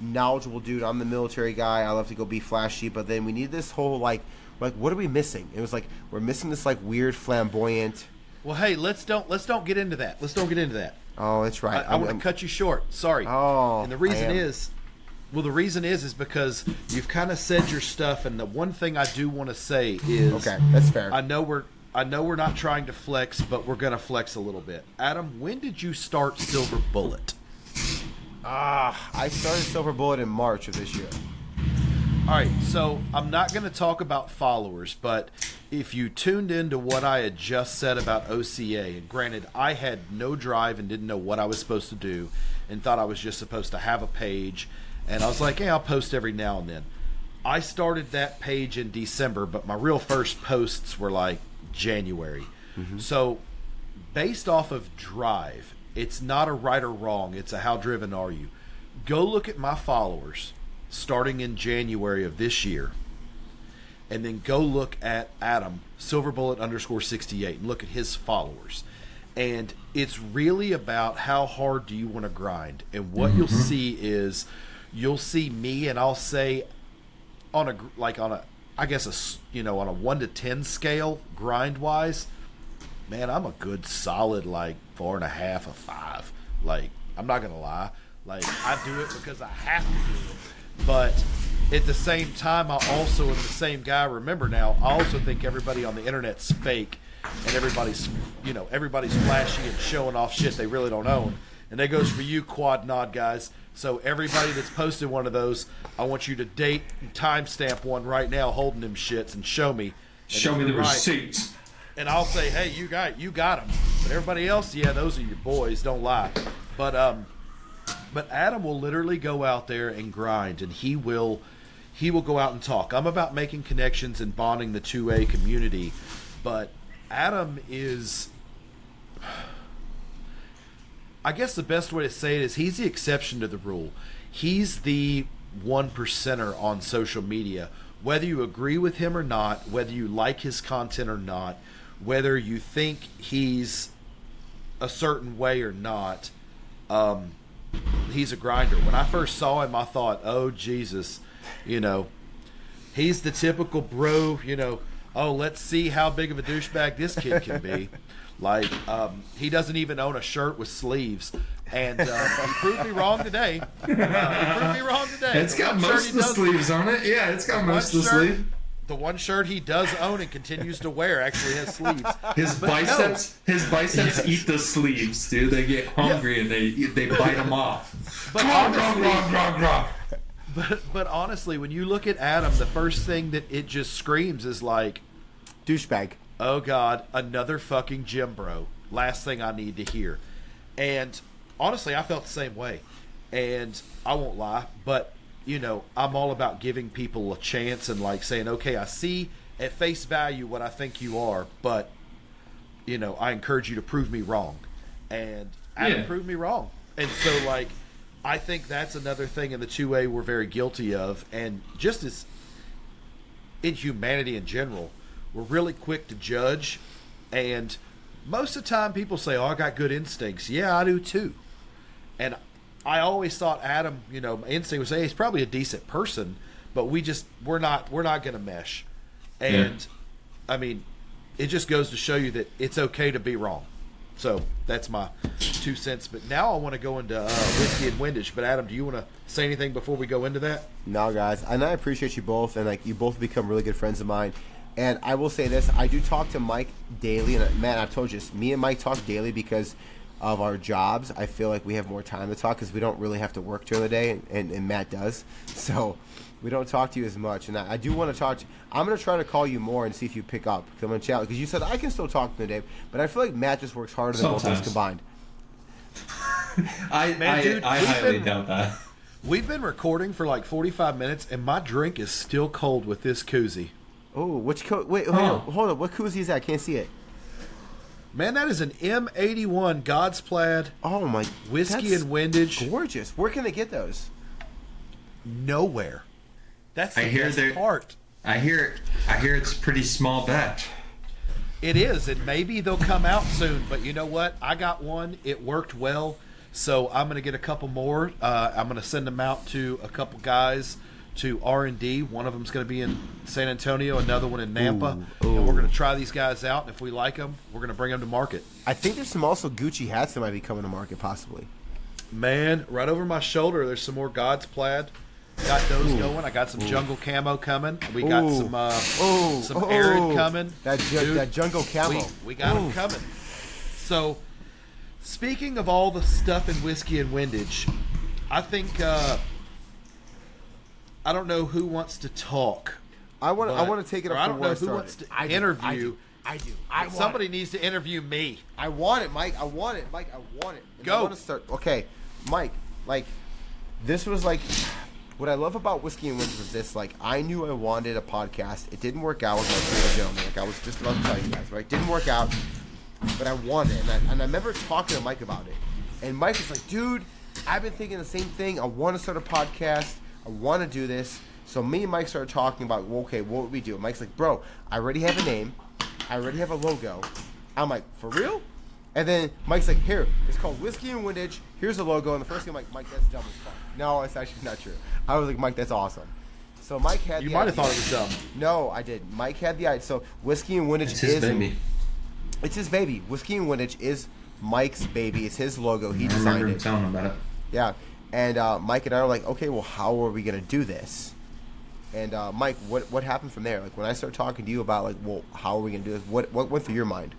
knowledgeable dude. I'm the military guy. I love to go be flashy, but then we need this whole like like what are we missing? It was like we're missing this like weird flamboyant. Well, hey, let's don't let's don't get into that. Let's don't get into that. Oh, that's right. I, I want to cut you short. Sorry. Oh, and the reason is. Well, the reason is is because you've kind of said your stuff, and the one thing I do want to say is, okay, that's fair. I know we're I know we're not trying to flex, but we're gonna flex a little bit. Adam, when did you start Silver Bullet? Ah, I started Silver Bullet in March of this year. All right, so I'm not gonna talk about followers, but if you tuned into what I had just said about O C A, and granted, I had no drive and didn't know what I was supposed to do, and thought I was just supposed to have a page. And I was like, hey, I'll post every now and then. I started that page in December, but my real first posts were like January. Mm-hmm. So based off of drive, it's not a right or wrong. It's a how driven are you. Go look at my followers starting in January of this year. And then go look at Adam, Silverbullet underscore sixty-eight, and look at his followers. And it's really about how hard do you want to grind. And what mm-hmm. you'll see is... You'll see me, and I'll say, on a like on a, I guess a you know on a one to ten scale grind wise, man, I'm a good solid like four and a half or five. Like I'm not gonna lie, like I do it because I have to do it. But at the same time, I also am the same guy. Remember now, I also think everybody on the internet's fake, and everybody's you know everybody's flashy and showing off shit they really don't own. And that goes for you, Quad Nod guys. So everybody that's posted one of those, I want you to date and timestamp one right now, holding them shits, and show me. And show me the right. receipts. And I'll say, hey, you got you got them. But everybody else, yeah, those are your boys. Don't lie. But um, but Adam will literally go out there and grind, and he will he will go out and talk. I'm about making connections and bonding the two A community, but Adam is. I guess the best way to say it is he's the exception to the rule. He's the one percenter on social media. Whether you agree with him or not, whether you like his content or not, whether you think he's a certain way or not, um, he's a grinder. When I first saw him, I thought, oh, Jesus, you know, he's the typical bro, you know, oh, let's see how big of a douchebag this kid can be. Like, um, he doesn't even own a shirt with sleeves. And uh, he proved me wrong today. Uh, he proved me wrong today. It's got most of the sleeves on it. Yeah, it's got most of the sleeve. The one shirt he does own and continues to wear actually has sleeves. His biceps his biceps eat the sleeves, dude. They get hungry and they they bite them off. But honestly, but, but honestly, when you look at Adam, the first thing that it just screams is like... douchebag. Oh, God, another fucking gym bro. Last thing I need to hear. And honestly, I felt the same way. And I won't lie, but, you know, I'm all about giving people a chance and, like, saying, okay, I see at face value what I think you are, but, you know, I encourage you to prove me wrong. And I yeah. proved me wrong. And so, like, I think that's another thing in the two A we're very guilty of. And just as in humanity in general, we're really quick to judge, and most of the time people say, oh, I got good instincts. Yeah, I do too. And I always thought Adam, you know, my instinct was, hey, he's probably a decent person, but we just, we're not, we're not going to mesh. And, yeah. I mean, it just goes to show you that it's okay to be wrong. So that's my two cents. But now I want to go into uh, Whiskey and Windage. But, Adam, do you want to say anything before we go into that? No, guys. And I appreciate you both, and, like, you both become really good friends of mine. And I will say this, I do talk to Mike daily, and man, I've told you this, me and Mike talk daily because of our jobs. I feel like we have more time to talk because we don't really have to work during the day, and, and, and Matt does. So We don't talk to you as much, and I, I do want to talk to you. I'm going to try to call you more and see if you pick up. Because I'm going to chat, because you said I can still talk to him, Dave, but I feel like Matt just works harder than both of us combined. I, Man, I, dude, I, I highly been, doubt that. We've been recording for like forty-five minutes, and my drink is still cold with this koozie. Oh, which co- wait, hold, oh. on, hold on. What koozie is that? I can't see it. Man, that is an M eighty-one God's Plaid. Oh my, Whiskey and Windage. Gorgeous. Where can they get those? Nowhere. That's the I hear best part. I hear, I hear it's pretty small batch. It is, and maybe they'll come out soon. But you know what? I got one. It worked well, so I'm going to get a couple more. Uh, I'm going to send them out to a couple guys to R and D. One of them's going to be in San Antonio, another one in Nampa. Ooh, ooh. And we're going to try these guys out, and if we like them, we're going to bring them to market. I think there's some also Gucci hats that might be coming to market, possibly. Man, right over my shoulder, there's some more God's Plaid. Got those ooh, going. I got some ooh. jungle camo coming. We got ooh. some uh, ooh, some ooh. Arid coming. That, ju- Dude, that jungle camo. We, we got ooh. them coming. So, speaking of all the stuff in Whiskey and Windage, I think uh, I don't know who wants to talk. I want. I want to take it up. I don't know who started. wants to I interview. Do, I do. I, do. I Somebody it. needs to interview me. I want it, Mike. I want it, Mike. I want it. And Go. I want to start. Okay, Mike. Like, this was like. What I love about Whiskey and Windage was this, like, I knew I wanted a podcast. It didn't work out with my trio gentlemen. Like, I was just about to tell you guys, right? Didn't work out, but I wanted it. And I, and I remember talking to Mike about it. And Mike was like, dude, I've been thinking the same thing. I want to start a podcast. I want to do this. So me and Mike started talking about, well, okay, what would we do? And Mike's like, bro, I already have a name. I already have a logo. I'm like, for real? And then Mike's like, here, it's called Whiskey and Windage. Here's the logo. And the first thing I'm like, Mike, that's dumb as fuck. No, it's actually not true. I was like, Mike, that's awesome. So Mike had you the idea. You might have thought it was dumb. No, I didn't. Mike had the idea. So Whiskey and Windage it's is. It's his baby. It's his baby. Whiskey and Windage is Mike's baby. It's his logo. He I designed it. I remember him telling him about it. Yeah. And uh, Mike and I were like, okay, well, how are we going to do this? And uh, Mike, what what happened from there? Like, when I started talking to you about, like, well, how are we going to do this? What, what went through your mind?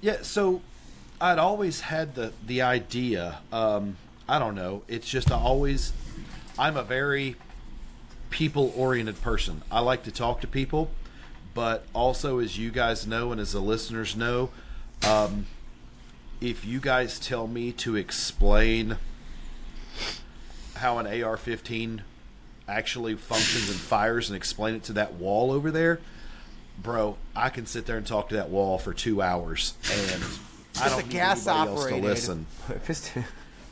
Yeah, so I'd always had the, the idea. Um, I don't know. It's just I always – I'm a very people-oriented person. I like to talk to people, but also, as you guys know and as the listeners know, um, if you guys tell me to explain how an A R fifteen actually functions and fires and explain it to that wall over there – bro, I can sit there and talk to that wall for two hours, and it's I don't need gas anybody operated. else to listen.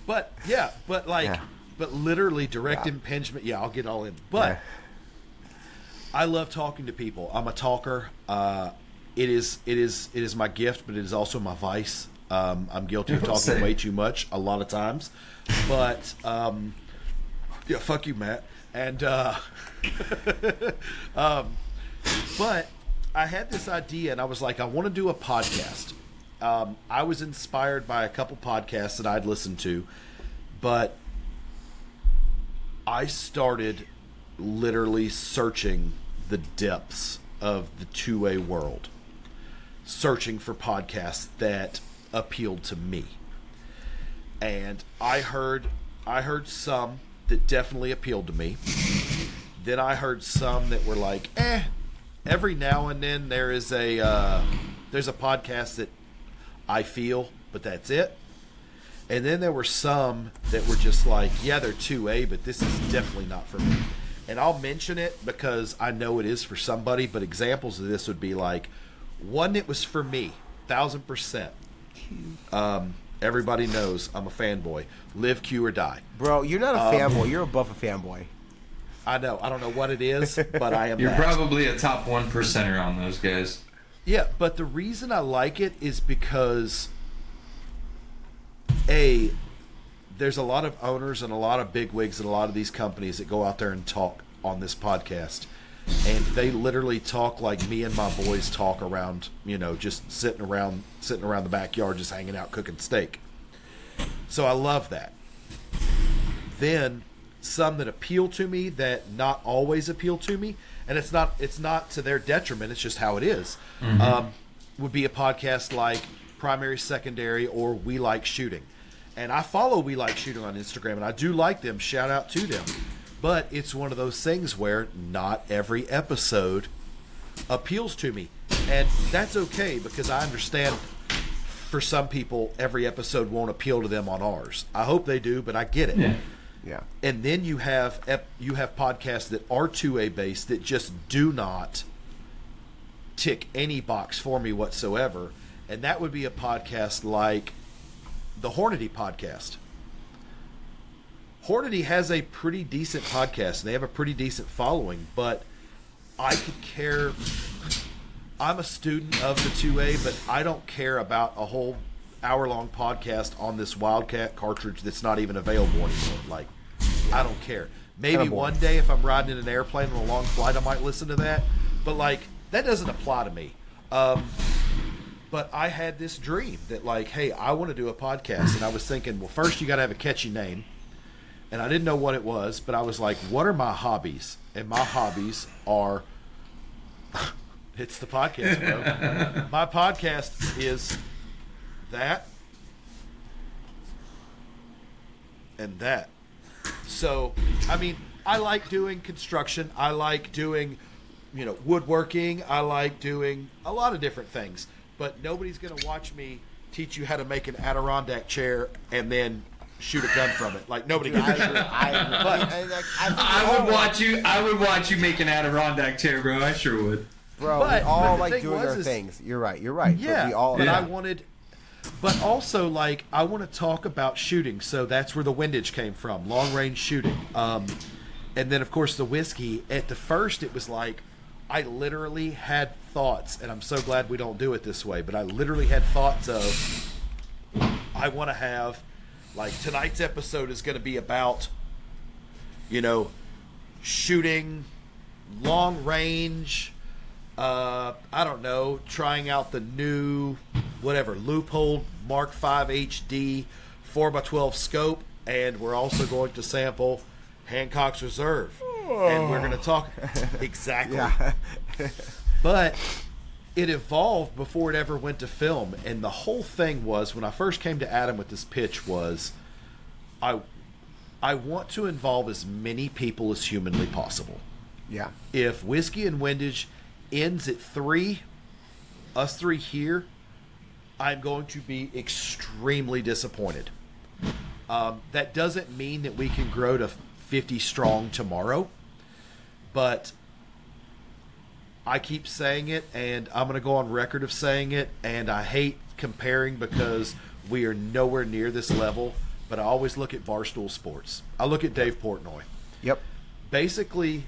But yeah, but like, yeah. but literally direct yeah. impingement. Yeah, I'll get all in. But yeah. I love talking to people. I'm a talker. Uh, it is, it is, it is my gift, but it is also my vice. Um, I'm guilty of talking say. way too much a lot of times. But um, yeah, fuck you, Matt. And uh, um, but. I had this idea, and I was like, I want to do a podcast. Um, I was inspired by a couple podcasts that I'd listened to, but I started literally searching the depths of the two A world, searching for podcasts that appealed to me. And I heard, I heard some that definitely appealed to me. Then I heard some that were like, eh. Every now and then there is a uh, there's a podcast that I feel, but that's it. And then there were some that were just like, yeah, they're two A, but this is definitely not for me. And I'll mention it because I know it is for somebody, but examples of this would be like, one that was for me, one thousand percent. Um, everybody knows I'm a fanboy. Live, Q, or die. Bro, you're not a um, fanboy. You're above a fanboy. I know. I don't know what it is, but I am You're that. probably a top one percenter on those guys. Yeah, but the reason I like it is because, A, there's a lot of owners and a lot of bigwigs and a lot of these companies that go out there and talk on this podcast. And they literally talk like me and my boys talk around, you know, just sitting around, sitting around the backyard, just hanging out, cooking steak. So I love that. Then some that appeal to me that not always appeal to me, and it's not it's not to their detriment, it's just how it is. Mm-hmm. Um, would be a podcast like Primary, Secondary, or We Like Shooting. And I follow We Like Shooting on Instagram, and I do like them. Shout out to them. But it's one of those things where not every episode appeals to me. And that's okay, because I understand for some people, every episode won't appeal to them on ours. I hope they do, but I get it. Yeah. Yeah. And then you have ep- you have podcasts that are two A based that just do not tick any box for me whatsoever. And that would be a podcast like the Hornady podcast. Hornady has a pretty decent podcast, and they have a pretty decent following, but I could care... I'm a student of the two A, but I don't care about a whole hour-long podcast on this Wildcat cartridge that's not even available anymore. Like, I don't care. Maybe kind of one day if I'm riding in an airplane on a long flight, I might listen to that. But, like, that doesn't apply to me. Um, but I had this dream that, like, hey, I want to do a podcast. And I was thinking, well, first you got to have a catchy name. And I didn't know what it was, but I was like, what are my hobbies? And my hobbies are... It's the podcast, bro. My podcast is that and that. So, I mean, I like doing construction. I like doing, you know, woodworking. I like doing a lot of different things. But nobody's going to watch me teach you how to make an Adirondack chair and then shoot a gun from it. Like, nobody can do that. I would watch you. I would watch you make an Adirondack chair, bro. I sure would. Bro, but, we all like doing our is, things. You're right. You're right. Yeah. But we all, and yeah. I wanted, but also like I want to talk about shooting. So that's where the windage came from, long range shooting. Um, and then of course the whiskey. At the first, it was like I literally had thoughts, and I'm so glad we don't do it this way. But I literally had thoughts of I want to have like tonight's episode is going to be about, you know, shooting, long range. Uh, I don't know, trying out the new, whatever, Loophole Mark five H D four by twelve scope, and we're also going to sample Hancock's Reserve. Oh. And we're going to talk... Exactly. Yeah. But it evolved before it ever went to film, and the whole thing was, when I first came to Adam with this pitch, was I, I want to involve as many people as humanly possible. Yeah. If Whiskey and Windage... ends at three, us three here, I'm going to be extremely disappointed. Um, that doesn't mean that we can grow to fifty strong tomorrow, but I keep saying it, and I'm going to go on record of saying it, and I hate comparing because we are nowhere near this level, but I always look at Barstool Sports. I look at Dave Portnoy. Yep. Basically...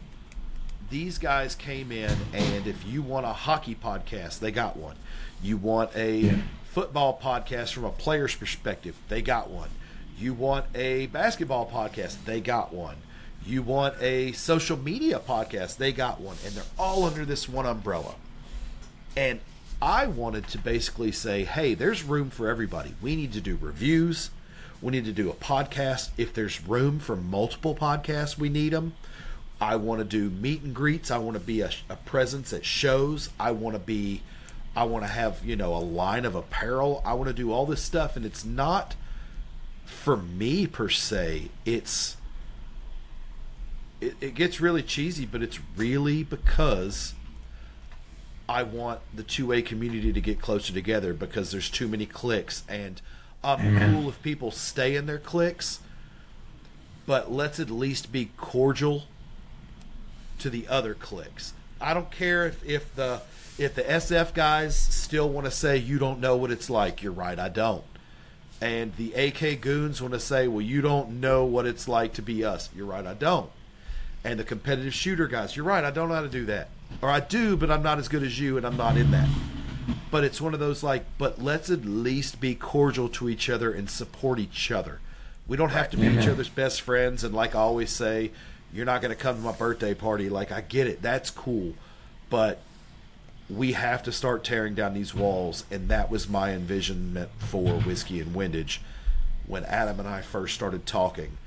These guys came in, and if you want a hockey podcast, they got one. You want a football podcast from a player's perspective, they got one. You want a basketball podcast, they got one. You want a social media podcast, they got one. And they're all under this one umbrella. And I wanted to basically say, hey, there's room for everybody. We need to do reviews. We need to do a podcast. If there's room for multiple podcasts, we need them. I want to do meet and greets. I want to be a, a presence at shows. I want to be, I want to have, you know, a line of apparel. I want to do all this stuff. And it's not for me per se. It's, it, it gets really cheesy, but it's really because I want the two A community to get closer together because there's too many cliques. And I'm Amen. Cool if people stay in their cliques, but let's at least be cordial to the other cliques. I don't care if, if the if the S F guys still want to say you don't know what it's like. You're right, I don't. And the A K goons want to say, well, you don't know what it's like to be us. You're right, I don't. And the competitive shooter guys, you're right, I don't know how to do that. Or I do, but I'm not as good as you, and I'm not in that. But it's one of those like, but let's at least be cordial to each other and support each other. We don't have to be mm-hmm. each other's best friends. And like I always say, you're not going to come to my birthday party. Like, I get it. That's cool. But we have to start tearing down these walls. And that was my envisionment for Whiskey and Windage when Adam and I first started talking.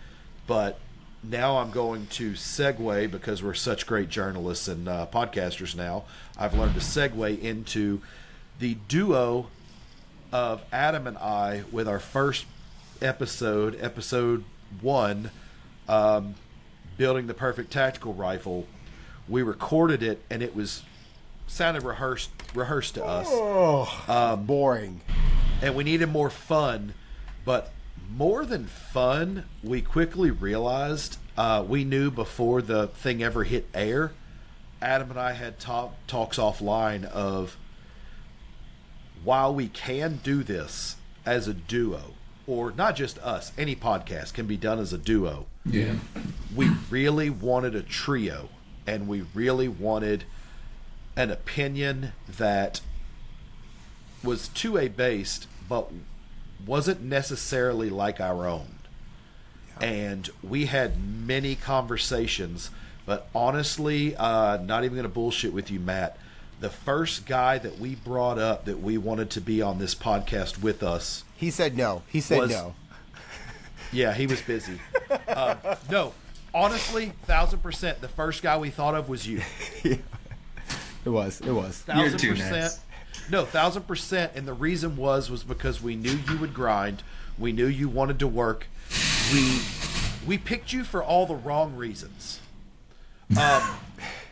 But now I'm going to segue, because we're such great journalists and uh, podcasters now, I've learned to segue into the duo of Adam and I with our first episode, episode one, um, building the perfect tactical rifle. We recorded it, and it was sounded rehearsed rehearsed to us. Oh, um, boring. And we needed more fun, but more than fun, we quickly realized uh, we knew before the thing ever hit air. Adam and I had talk, talks offline of, while we can do this as a duo, or not just us, any podcast can be done as a duo. Yeah. We really wanted a trio, and we really wanted an opinion that was two A based, but wasn't necessarily like our own. Yeah. And we had many conversations, but honestly, uh, not even going to bullshit with you, Matt. The first guy that we brought up that we wanted to be on this podcast with us, he said no. He said was, no. Yeah, he was busy. um, no, honestly, thousand percent. The first guy we thought of was you. Yeah. It was. It was. Thousand You're percent. Nice. No, thousand percent. And the reason was was because we knew you would grind. We knew you wanted to work. We we picked you for all the wrong reasons. Um.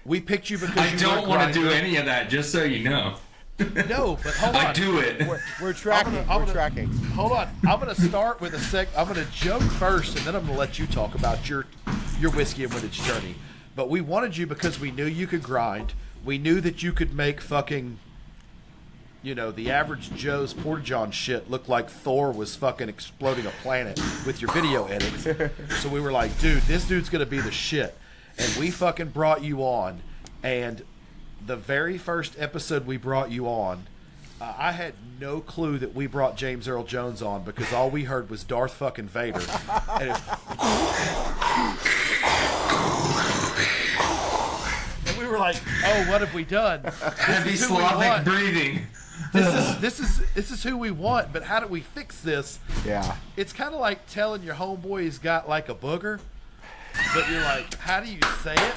We picked you because I you don't want to do any of that, just so you know. No, but hold on. I do it. We're, we're tracking. I'm gonna, I'm we're gonna, tracking. Hold on. I'm going to start with a sec. I'm going to joke first, and then I'm going to let you talk about your your whiskey and vintage journey. But we wanted you because we knew you could grind. We knew that you could make fucking, you know, the average Joe's Porta John shit look like Thor was fucking exploding a planet with your video edits. So we were like, dude, this dude's going to be the shit. And we fucking brought you on, and the very first episode we brought you on, uh, I had no clue that we brought James Earl Jones on, because all we heard was Darth fucking Vader. And, it, and we were like, oh, what have we done? Heavy Slavic breathing. This is this is this is who we want, but how do we fix this? Yeah. It's kind of like telling your homeboy he's got like a booger. But you're like, how do you say it?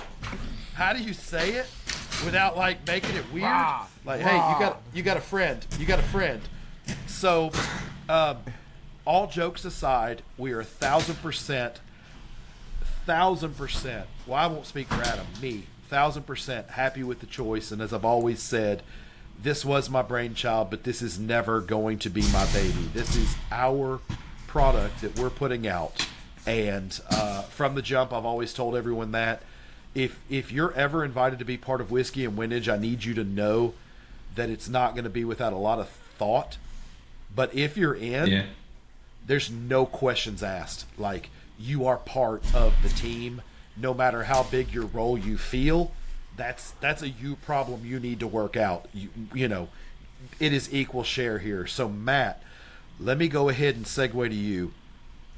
How do you say it without like making it weird? Wow. Like, hey, wow. you got you got a friend. You got a friend. So, um, all jokes aside, we are a thousand percent, thousand percent. Well, I won't speak for Adam. Me, thousand percent happy with the choice. And as I've always said, this was my brainchild, but this is never going to be my baby. This is our product that we're putting out. And uh, from the jump, I've always told everyone that if if you're ever invited to be part of Whiskey and Windage, I need you to know that it's not going to be without a lot of thought. But if you're in, yeah. there's no questions asked. Like, you are part of the team, no matter how big your role you feel. That's that's a you problem you need to work out. You, you know, it is equal share here. So Matt, let me go ahead and segue to you.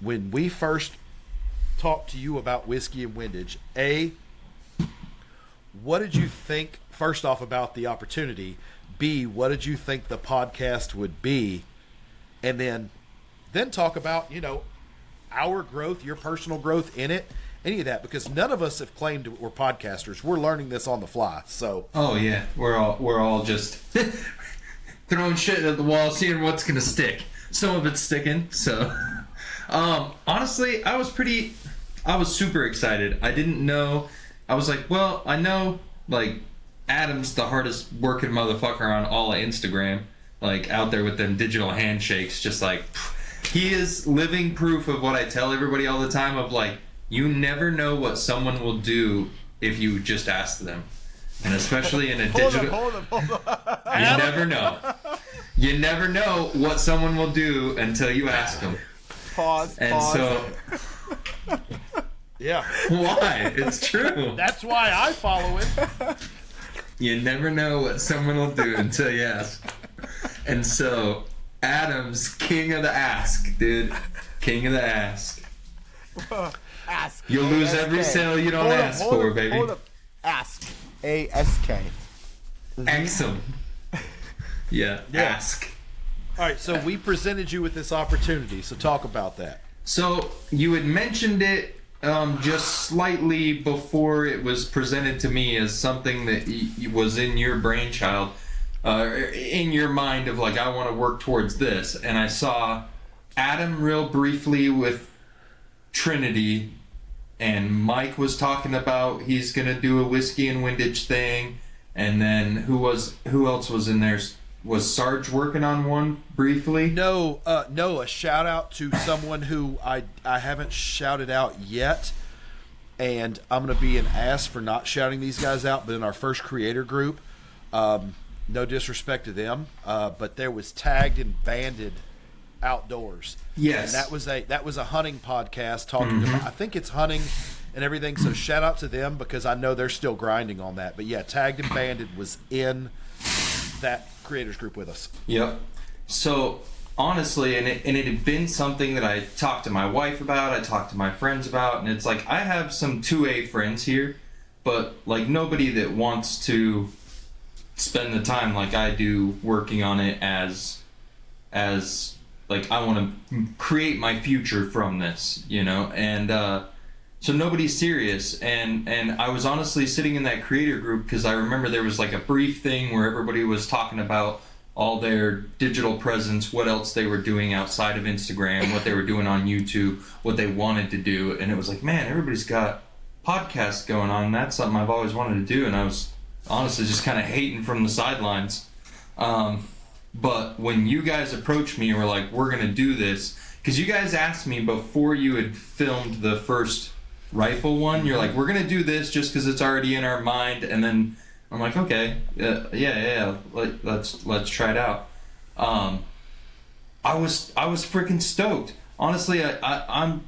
When we first talked to you about Whiskey and Windage, A, what did you think, first off, about the opportunity? B, what did you think the podcast would be? And then then talk about, you know, our growth, your personal growth in it, any of that, because none of us have claimed we're podcasters. We're learning this on the fly. So Oh yeah. We're all we're all just throwing shit at the wall, seeing what's gonna stick. Some of it's sticking, so Um, honestly, I was pretty, I was super excited. I didn't know, I was like, well, I know, like, Adam's the hardest working motherfucker on all of Instagram, like, out there with them digital handshakes, just like, he is living proof of what I tell everybody all the time of, like, you never know what someone will do if you just ask them. And especially in a digital... Hold up, hold up, hold up. You never know. You never know what someone will do until you ask them. Pause, and pause. So, yeah. Why? It's true. That's why I follow it. You never know what someone will do until you ask. And so, Adam's king of the ask, dude. King of the ask. Ask. You'll lose A S K. Every sale you don't hold ask up, for, up, baby. Hold up. Ask. A S K. Axum. Yeah. yeah. Ask. All right, so we presented you with this opportunity, so talk about that. So you had mentioned it um, just slightly before it was presented to me as something that y- was in your brainchild, uh, in your mind of like, I want to work towards this. And I saw Adam real briefly with Trinity and Mike was talking about he's gonna do a Whiskey and Windage thing, and then who was who else was in there? Was Sarge working on one briefly? No, uh, no. A shout out to someone who I I haven't shouted out yet, and I'm gonna be an ass for not shouting these guys out. But in our first creator group, um, no disrespect to them, uh, but there was Tagged and Banded Outdoors. Yes, and that was a that was a hunting podcast talking mm-hmm. about, I think it's hunting and everything. So shout out to them because I know they're still grinding on that. But yeah, Tagged and Banded was in that creators group with us. Yep. So honestly, and it, and it had been something that I talked to my wife about, I talked to my friends about, and it's like I have some two A friends here, but like nobody that wants to spend the time like I do working on it as as like I want to create my future from this, you know, and uh so nobody's serious, and and I was honestly sitting in that creator group because I remember there was like a brief thing where everybody was talking about all their digital presence, what else they were doing outside of Instagram, what they were doing on YouTube, what they wanted to do, and it was like, man, everybody's got podcasts going on, that's something I've always wanted to do, and I was honestly just kind of hating from the sidelines. Um, but when you guys approached me and were like, we're going to do this, because you guys asked me before you had filmed the first rifle one, you're like, we're going to do this just because it's already in our mind. And then I'm like, okay, uh, yeah, yeah, yeah, Let, let's let's try it out. Um, I was I was freaking stoked. Honestly, I, I, I'm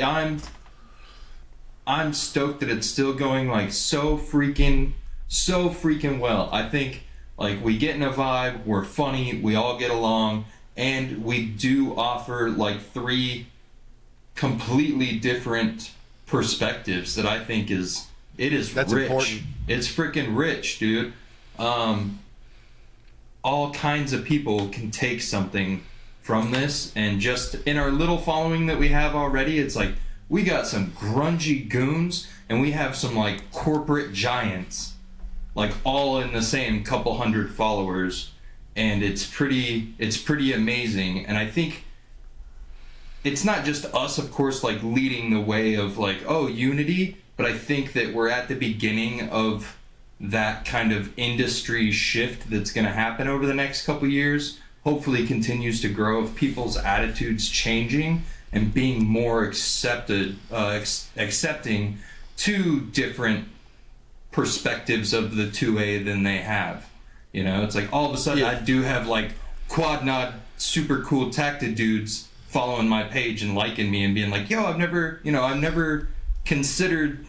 I'm I'm stoked that it's still going like so freaking so freaking well. I think like we get in a vibe, we're funny, we all get along, and we do offer like three completely different perspectives that I think is it is That's rich. Important. It's freaking rich, dude. Um, all kinds of people can take something from this, and just in our little following that we have already, it's like we got some grungy goons and we have some like corporate giants, like all in the same couple hundred followers, and it's pretty it's pretty amazing. And I think it's not just us, of course, like leading the way of like, oh, unity, but I think that we're at the beginning of that kind of industry shift that's going to happen over the next couple of years. Hopefully continues to grow of people's attitudes changing and being more accepted, uh, ex- accepting to different perspectives of the two A than they have. You know, it's like all of a sudden yeah. I do have like quad nod, super cool tactic dudes following my page and liking me and being like, yo, I've never, you know, I've never considered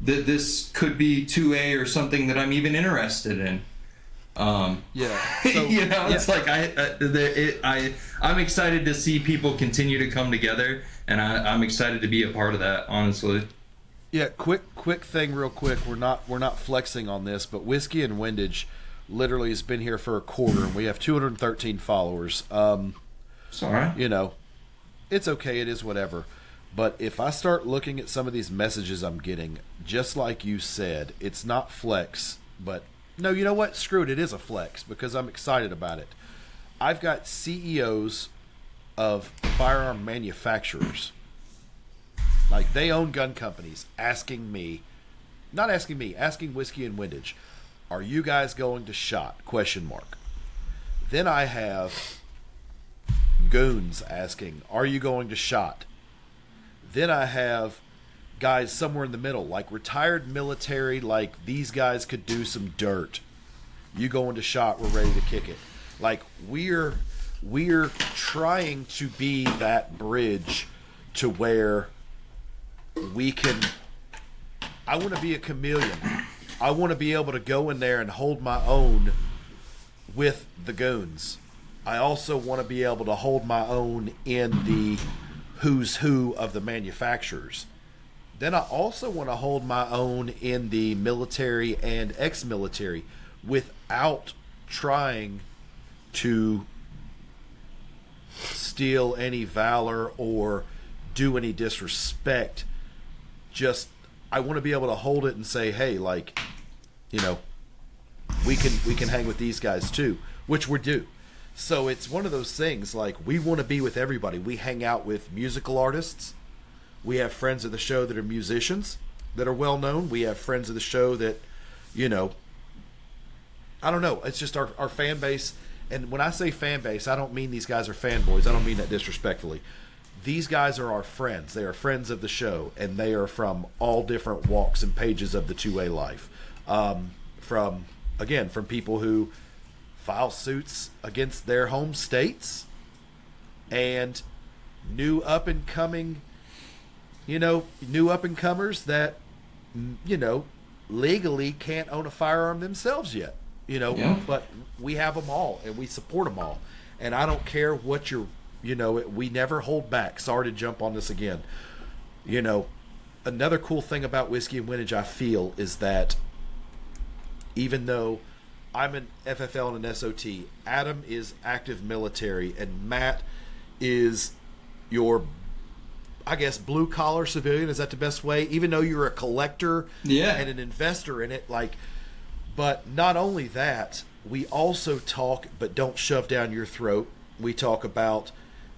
that this could be two A or something that I'm even interested in. Um, yeah. So, you know, yeah. it's like, I, I, it, I, I'm excited to see people continue to come together, and I, I'm excited to be a part of that, honestly. Yeah. Quick, quick thing real quick. We're not, we're not flexing on this, but Whiskey and Windage literally has been here for a quarter and we have two hundred thirteen followers. Um, Sorry. You know, it's okay. It is whatever. But if I start looking at some of these messages I'm getting, just like you said, it's not flex, but no, you know what? Screw it. It is a flex because I'm excited about it. I've got C E Os of firearm manufacturers. Like they own gun companies asking me, not asking me, asking Whiskey and Windage, are you guys going to SHOT? Question mark. Then I have goons asking, are you going to SHOT? Then I have guys somewhere in the middle, like retired military, like these guys could do some dirt. You going to SHOT, we're ready to kick it. Like we're we're trying to be that bridge to where we can. I want to be a chameleon. I want to be able to go in there and hold my own with the goons. I also want to be able to hold my own in the who's who of the manufacturers. Then I also want to hold my own in the military and ex-military without trying to steal any valor or do any disrespect. Just, I want to be able to hold it and say, hey, like, you know, we can we can hang with these guys too, which we do. So it's one of those things, like, we want to be with everybody. We hang out with musical artists. We have friends of the show that are musicians that are well known. We have friends of the show that, you know, I don't know. It's just our, our fan base. And when I say fan base, I don't mean these guys are fanboys. I don't mean that disrespectfully. These guys are our friends. They are friends of the show, and they are from all different walks and pages of the two A life. Um, from, again, from people who file suits against their home states and new up-and-coming, you know, new up-and-comers that, you know, legally can't own a firearm themselves yet. You know, yeah. But we have them all, and we support them all. And I don't care what you're, you know, we never hold back. Sorry to jump on this again. You know, another cool thing about Whiskey and Windage, I feel, is that even though I'm an F F L and an S O T, Adam is active military, and Matt is your, I guess, blue-collar civilian. Is that the best way? Even though you're a collector yeah. and an investor in it, like... But not only that, we also talk, but don't shove down your throat. We talk about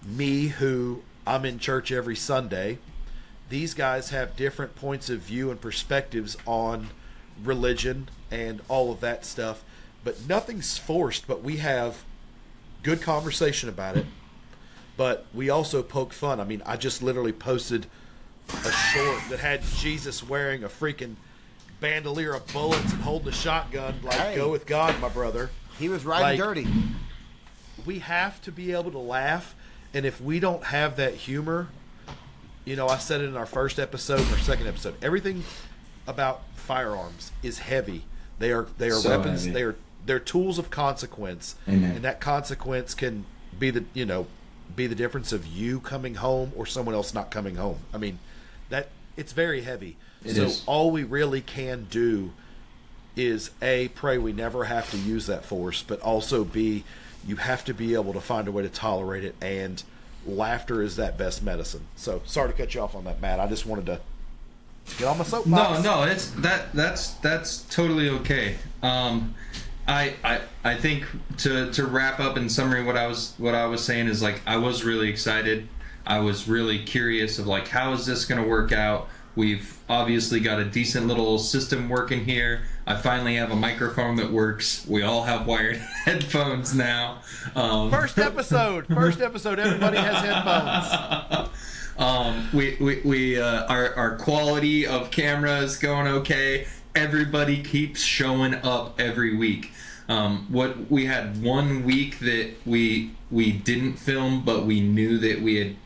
me, who I'm in church every Sunday. These guys have different points of view and perspectives on religion and all of that stuff. But nothing's forced, but we have good conversation about it. But we also poke fun. I mean, I just literally posted a short that had Jesus wearing a freaking... bandolier of bullets and holding a shotgun, like, hey, go with God, my brother. He was riding, like, dirty. We have to be able to laugh, and if we don't have that humor, you know, I said it in our first episode, our second episode, everything about firearms is heavy. They are they are so weapons. Heavy. They are they're tools of consequence, Amen. And that consequence can be the you know be the difference of you coming home or someone else not coming home. I mean, that it's very heavy. It so is. All we really can do is, A, pray we never have to use that force, but also, B, you have to be able to find a way to tolerate it, and laughter is that best medicine. So sorry to cut you off on that, Matt. I just wanted to get on my soapbox. No, no, it's that that's that's totally okay. Um, I I I think to to wrap up in summary, what I was what I was saying is, like, I was really excited. I was really curious of, like, how is this going to work out? We've obviously got a decent little system working here. I finally have a microphone that works. We all have wired headphones now. Um, first episode. First episode. Everybody has headphones. Um, we we, we uh, our, our quality of camera is going okay. Everybody keeps showing up every week. Um, what we had one week that we we didn't film, but we knew that we had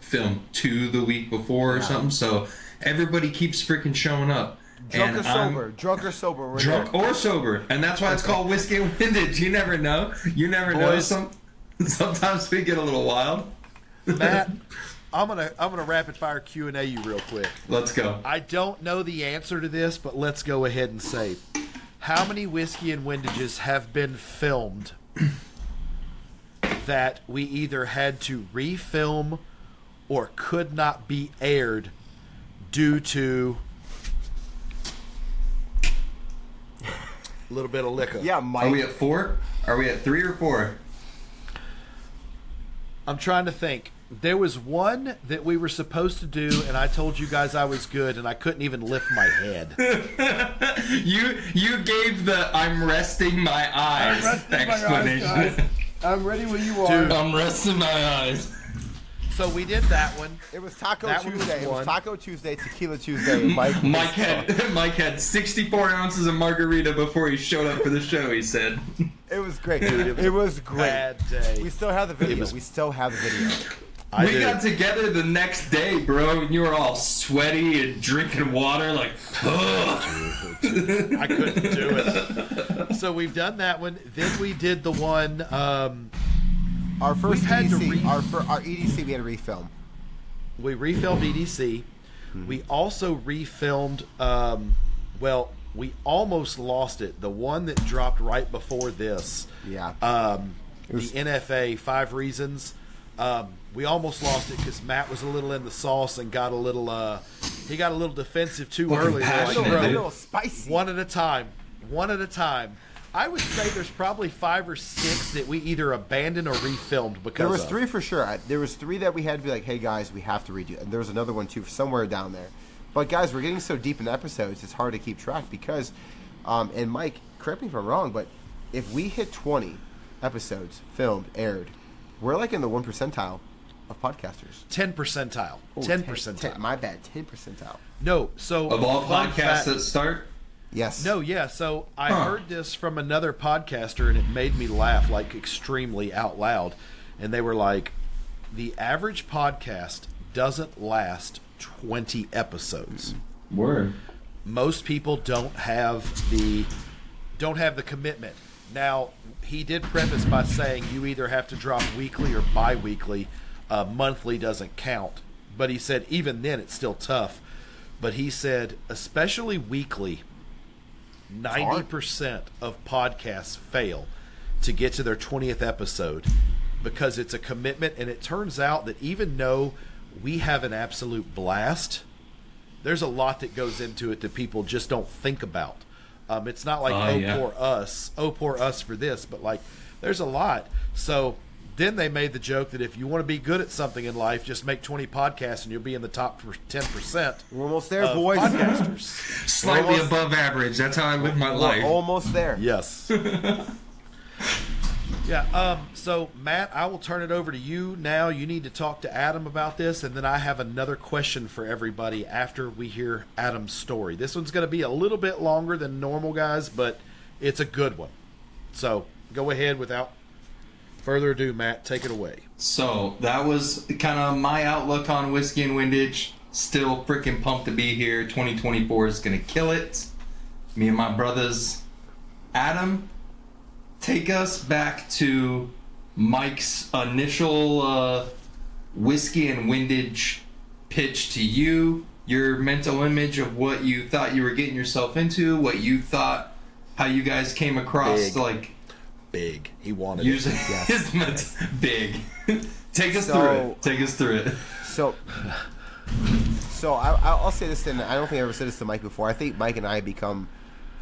filmed two the week before or wow. something. So everybody keeps freaking showing up. Drunk and or sober, I'm, drunk or sober, right? Drunk or sober, and that's why it's called Whiskey and Windage. You never know. You never Boys. know. Some sometimes we get a little wild. Matt, I'm gonna I'm gonna rapid fire Q and A you real quick. Let's go. I don't know the answer to this, but let's go ahead and say, how many Whiskey and Windages have been filmed that we either had to refilm or could not be aired due to a little bit of liquor? Yeah, Mike. Are we at four? Are we at three or four? I'm trying to think. There was one that we were supposed to do, and I told you guys I was good, and I couldn't even lift my head. you you gave the "I'm resting my eyes" resting explanation. My eyes, I'm ready when you are. Dude, I'm resting my eyes. So we did that one. It was Taco that Tuesday. Was it was Taco Tuesday, Tequila Tuesday. Mike, Mike had Mike had sixty-four ounces of margarita before he showed up for the show, he said. It was great. Dude, it was, it was great. Bad day. We still have the video. Was... We still have the video. I we did. got together the next day, bro, and you were all sweaty and drinking water like, oh. I couldn't do it. So we've done that one. Then we did the one... Um, Our first E D C, re- our, for our E D C, we had to refilm. We refilmed E D C. Mm-hmm. We also refilmed, um, well, we almost lost it. The one that dropped right before this. Yeah. Um, was... The N F A, Five Reasons. Um, we almost lost it because Matt was a little in the sauce and got a little, uh, he got a little defensive too early. Like, bro, a little spicy. One at a time. One at a time. I would say there's probably five or six that we either abandoned or refilmed because there was of. three for sure. I, there was three that we had to be like, hey guys, we have to redo. And there was another one too somewhere down there. But guys, we're getting so deep in episodes, it's hard to keep track because, um, and Mike, correct me if I'm wrong, but if we hit twenty episodes filmed, aired, we're like in the one percentile of podcasters. Ten percentile. Oh, ten, ten percentile. Ten, my bad. Ten percentile. No. So of all podcasts fact, that start. Yes. No, yeah. So I huh. heard this from another podcaster, and it made me laugh, like, extremely out loud. And they were like, the average podcast doesn't last twenty episodes. Word. Most people don't have the don't have the commitment. Now, he did preface by saying you either have to drop weekly or bi-weekly. Uh, monthly doesn't count. But he said even then it's still tough. But he said especially weekly, ninety percent of podcasts fail to get to their twentieth episode because it's a commitment. And it turns out that even though we have an absolute blast, there's a lot that goes into it that people just don't think about. Um, it's not like, uh, oh, yeah. poor us. Oh, poor us for this. But, like, there's a lot. So then they made the joke that if you want to be good at something in life, just make twenty podcasts and you'll be in the top ten percent. We're almost there, boys. Podcasters. Slightly almost, above average. That's how I live my life. Almost there. Yes. Yeah. Um, so, Matt, I will turn it over to you now. You need to talk to Adam about this, and then I have another question for everybody after we hear Adam's story. This one's going to be a little bit longer than normal, guys, but it's a good one. So go ahead without further ado, Matt. Take it away. So that was kind of my outlook on Whiskey and Windage. Still freaking pumped to be here. twenty twenty-four is going to kill it. Me and my brothers, Adam. Take us back to Mike's initial uh, Whiskey and Windage pitch to you, your mental image of what you thought you were getting yourself into, what you thought, how you guys came across. Big. Like Big. He wanted using, it. Yes. Yes. Big. Take us so, through it. Take us through it. So, so I, I'll say this, and I don't think I ever said this to Mike before. I think Mike and I become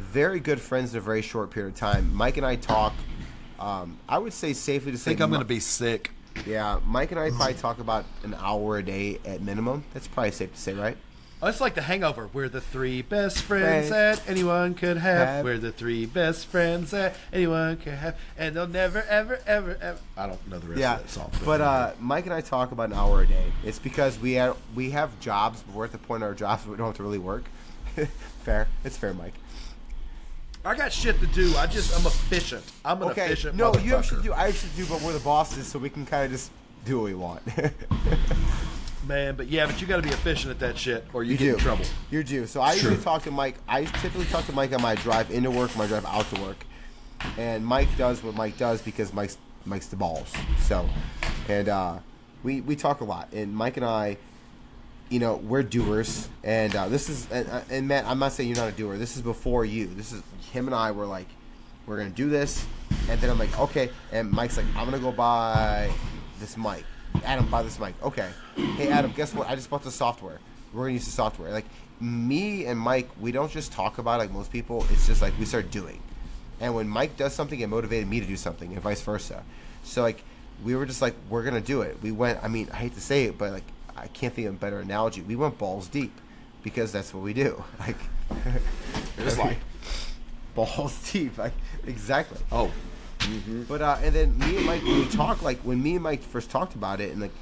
very good friends in a very short period of time. Mike and I talk, um, I would say safely to say... I think I'm going to be sick. Yeah, Mike and I probably talk about an hour a day at minimum. That's probably safe to say, right? Oh, it's like The Hangover. We're the three best friends that anyone could have. have. We're the three best friends that anyone could have. And they'll never, ever, ever, ever... I don't know the rest yeah, of that song. But, but uh, Mike and I talk about an hour a day. It's because we have, we have jobs. We're at the point of our jobs where we don't have to really work. Fair. It's fair, Mike. I got shit to do. I just, I'm efficient. I'm an okay. efficient motherfucker. No, you have shit to do. I have shit to do, but we're the bosses, so we can kind of just do what we want. Man, but yeah, but you got to be efficient at that shit, or you, you get do. in trouble. You do. So I usually True. talk to Mike. I typically talk to Mike on my drive into work, my drive out to work. And Mike does what Mike does because Mike's Mike's the balls. So, and uh, we, we talk a lot. And Mike and I, you know, we're doers, and uh, this is, and, and Matt, I'm not saying you're not a doer. This is before you. This is him and I were like, we're going to do this, and then I'm like, okay, and Mike's like, I'm going to go buy this mic. Adam, buy this mic. Okay. Hey, Adam, guess what? I just bought the software. We're going to use the software. Like, me and Mike, we don't just talk about it like most people. It's just like we start doing. And when Mike does something, it motivated me to do something, and vice versa. So, like, we were just like, we're going to do it. We went, I mean, I hate to say it, but, like, I can't think of a better analogy. We went balls deep because that's what we do. Like, it was like balls deep. Like, exactly. Oh, mm-hmm. But uh, and then me and Mike, when we talk, like when me and Mike first talked about it, and like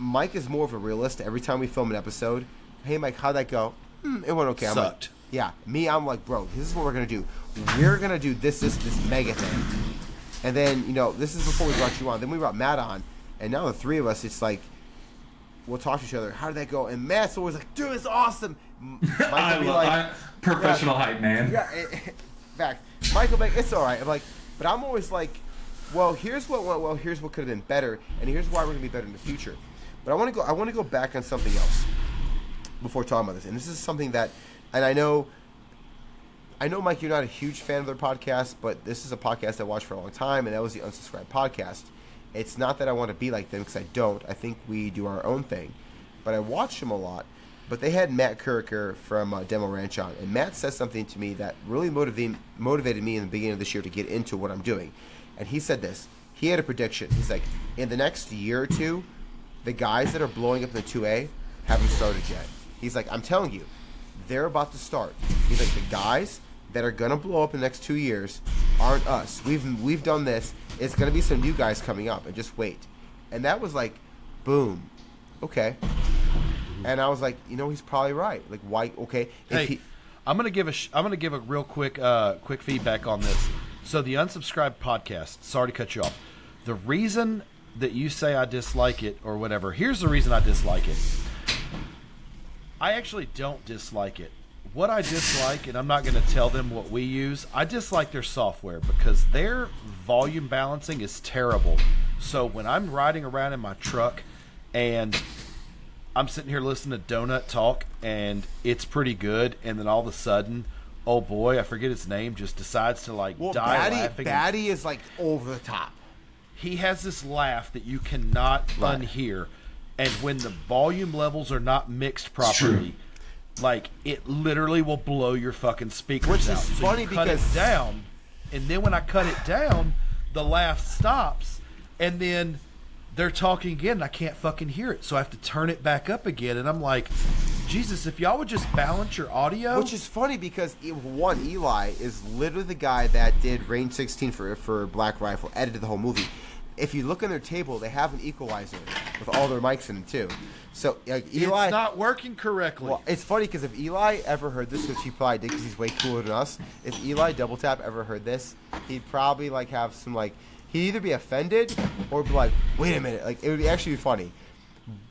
Mike is more of a realist. Every time we film an episode, hey Mike, how'd that go? Mm, it went okay. Sucked. I'm like, yeah, me, I'm like, bro, this is what we're gonna do. We're gonna do this, this, this mega thing. And then you know, this is before we brought you on. Then we brought Matt on, and now the three of us, it's like. We'll talk to each other. How did that go? And Matt's always like, dude, it's awesome. Mike I be love, like, I, professional yeah, hype, man. Yeah, it, it, fact. Michael, like, it's all right. I'm like, but I'm always like, well, here's what went well. Here's what could have been better, and here's why we're gonna be better in the future. But I want to go. I want to go back on something else before talking about this. And this is something that, and I know, I know, Mike, you're not a huge fan of their podcast, but this is a podcast I watched for a long time, and that was the Unsubscribe podcast. It's not that I want to be like them because I don't. I think we do our own thing. But I watch them a lot. But they had Matt Carriker from uh, Demo Ranch on, and Matt says something to me that really motivated motivated me in the beginning of this year to get into what I'm doing. And he said this. He had a prediction. He's like, in the next year or two, the guys that are blowing up the two A haven't started yet. He's like, I'm telling you, they're about to start. He's like, the guys that are going to blow up in the next two years aren't us. We've we've done this. It's going to be some new guys coming up, and just wait. And that was like, boom. Okay. And I was like, you know, he's probably right. Like, why? Okay. If hey, he- I'm gonna give a sh- I'm gonna give a real quick uh, quick feedback on this. So the Unsubscribe podcast. Sorry to cut you off. The reason that you say I dislike it or whatever. Here's the reason I dislike it. I actually don't dislike it. What I dislike, and I'm not going to tell them what we use, I dislike their software because their volume balancing is terrible. So when I'm riding around in my truck and I'm sitting here listening to Donut Talk and it's pretty good, and then all of a sudden, oh boy, I forget his name, just decides to like well, die Batty, laughing. Batty is like over the top. He has this laugh that you cannot right. unhear. And when the volume levels are not mixed properly, like, it literally will blow your fucking speakers out. Which is out. funny so because... cut it down, and then when I cut it down, the laugh stops, and then they're talking again, and I can't fucking hear it. So I have to turn it back up again, and I'm like, Jesus, if y'all would just balance your audio... Which is funny because, one, Eli is literally the guy that did Range sixteen for, for Black Rifle, edited the whole movie. If you look on their table, they have an equalizer with all their mics in it, too. So, like, Eli... It's not working correctly. Well, it's funny, because if Eli ever heard this, which he probably did, because he's way cooler than us, if Eli Double Tap ever heard this, he'd probably, like, have some, like... He'd either be offended or be like, wait a minute. Like, it would be actually be funny.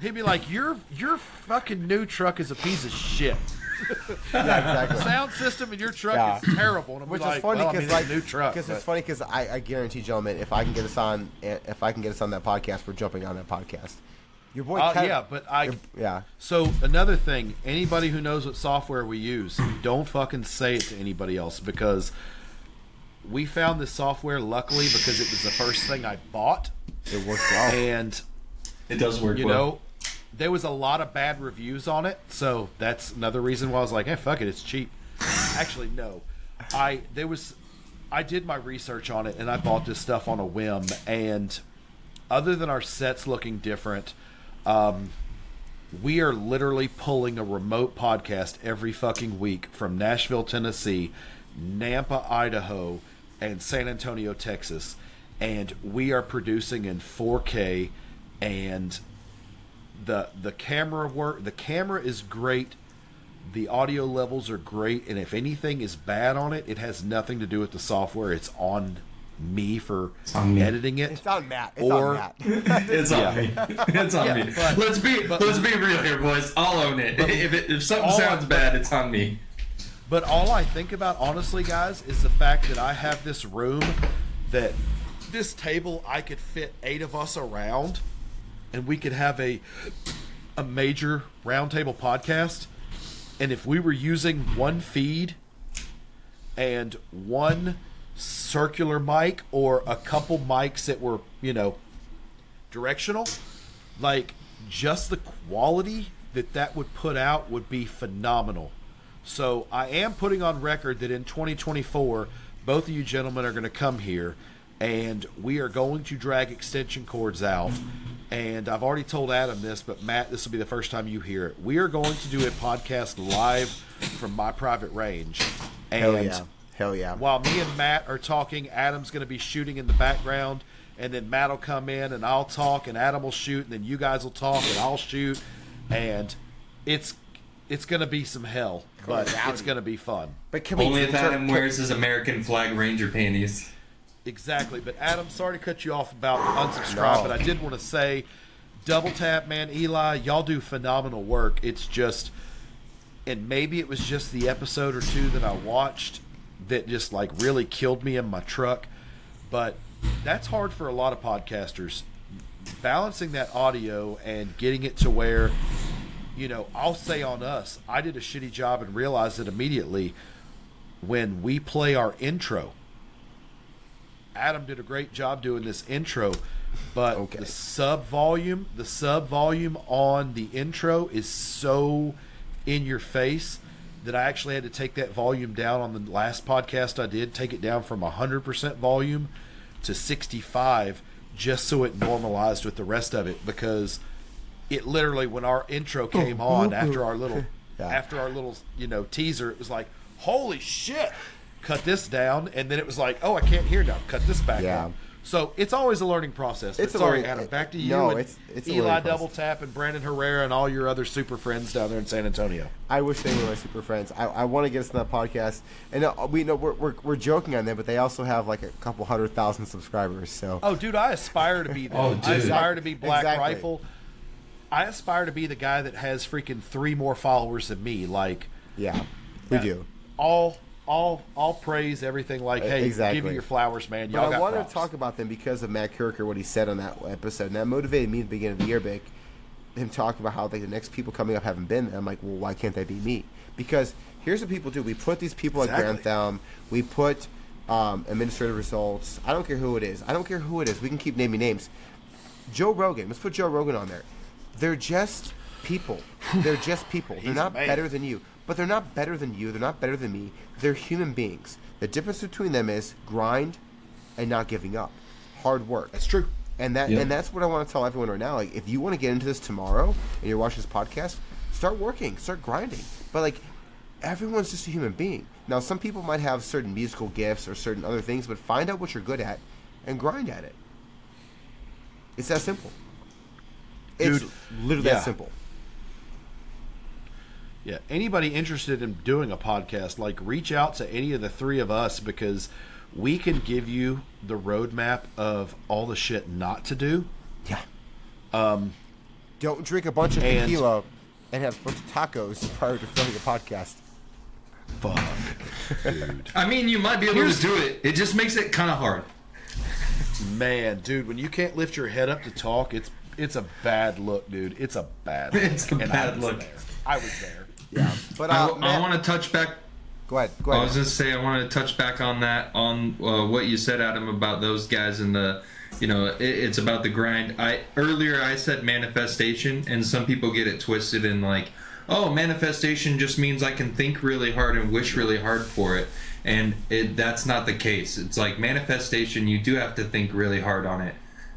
He'd be like, your your fucking new truck is a piece of shit. Yeah, exactly. The sound system in your truck yeah. is terrible. And which like, is funny because well, I mean, like, new truck. Because it's funny because I, I guarantee, gentlemen, if I can get us on, if I can get us on that podcast, we're jumping on that podcast. Your boy, uh, Kevin, yeah, but I, your, yeah. So another thing, anybody who knows what software we use, don't fucking say it to anybody else because we found this software luckily because it was the first thing I bought. It worked well, and it does work. You well. know. There was a lot of bad reviews on it, so that's another reason why I was like, "Hey, fuck it, it's cheap." Actually, no, I there was, I did my research on it, and I bought this stuff on a whim. And other than our sets looking different, um, we are literally pulling a remote podcast every fucking week from Nashville, Tennessee, Nampa, Idaho, and San Antonio, Texas, and we are producing in four K and. The the camera work the camera is great, the audio levels are great, and if anything is bad on it, it has nothing to do with the software. It's on me for on me. editing it. It's on Matt. It's or, on Matt. It's on yeah. me. It's on yeah, me. But, let's be but, let's be real here, boys. I'll own it. But, if it, if something sounds I, bad, it's on me. But all I think about, honestly, guys, is the fact that I have this room, that this table I could fit eight of us around. And we could have a a major roundtable podcast. And if we were using one feed and one circular mic or a couple mics that were, you know, directional, like just the quality that that would put out would be phenomenal. So I am putting on record that in twenty twenty-four, both of you gentlemen are going to come here and we are going to drag extension cords out. And I've already told Adam this, but Matt, this will be the first time you hear it. We are going to do a podcast live from my private range. And Hell yeah. Hell yeah. While me and Matt are talking, Adam's going to be shooting in the background. And then Matt will come in and I'll talk and Adam will shoot. And then you guys will talk and I'll shoot. And it's it's going to be some hell, but it's going to be fun. But can we Only if Adam wears his American flag ranger panties. Exactly, but Adam, sorry to cut you off about Unsubscribe, no. but I did want to say, Double Tap, man, Eli, y'all do phenomenal work. It's just, and maybe it was just the episode or two that I watched that just like really killed me in my truck, but that's hard for a lot of podcasters. Balancing that audio and getting it to where, you know, I'll say on us, I did a shitty job and realized it immediately when we play our intro. Adam did a great job doing this intro, but okay. the sub volume, the sub volume on the intro is so in your face that I actually had to take that volume down on the last podcast I did, take it down from one hundred percent volume to sixty-five just so it normalized with the rest of it, because it literally, when our intro came oh, on oh, after our little yeah. after our little you know teaser, it was like, holy shit, cut this down, and then it was like, oh, I can't hear now, cut this back yeah. up. So it's always a learning process. It's Sorry, learning, Adam. Back to you. No, and it's, it's Eli Double Tap and Brandon Herrera and all your other super friends down there in San Antonio. I wish they were my super friends. I, I want to get us on that podcast. And no, we know we're, we're we're joking on them, but they also have like a couple hundred thousand subscribers. So oh, dude, I aspire to be them. oh, dude. I aspire to be Black exactly. Rifle. I aspire to be the guy that has freaking three more followers than me. Like yeah, we yeah, do all. All, all praise, everything like, hey, exactly. give me your flowers, man. Y'all but I got wanted props. To talk about them because of Matt Carriker, what he said on that episode, and that motivated me at the beginning of the year, Vic, him talking about how like the next people coming up haven't been there. I'm like, well, why can't they be me? Because here's what people do. We put these people exactly. on Grand Thumb. We put um, administrative results. I don't care who it is. I don't care who it is. We can keep naming names. Joe Rogan. Let's put Joe Rogan on there. They're just people. They're just people. They're not amazing. Better than you. But they're not better than you. They're not better than me. They're human beings. The difference between them is grind and not giving up. Hard work. That's true. And that yeah. and that's what I want to tell everyone right now. Like, if you want to get into this tomorrow and you're watching this podcast, start working. Start grinding. But, like, everyone's just a human being. Now, some people might have certain musical gifts or certain other things, but find out what you're good at and grind at it. It's that simple. Dude, it's literally yeah. that simple. Yeah, anybody interested in doing a podcast, like, reach out to any of the three of us, because we can give you the roadmap of all the shit not to do. Yeah. Um, Don't drink a bunch of and, tequila and have a bunch of tacos prior to filming a podcast. Fuck, dude. I mean, you might be able Here's, to do it. It just makes it kind of hard. Man, dude, when you can't lift your head up to talk, it's it's a bad look, dude. It's a bad look. It's a bad look. There. I was there. Yeah, but uh, I, I want to touch back. Go ahead. Go ahead. I was going to say I wanted to touch back on that, on uh, what you said, Adam, about those guys and the, you know, it, it's about the grind. I earlier I said manifestation, and some people get it twisted and like, oh, manifestation just means I can think really hard and wish really hard for it, and it, that's not the case. It's like manifestation. You do have to think really hard on it.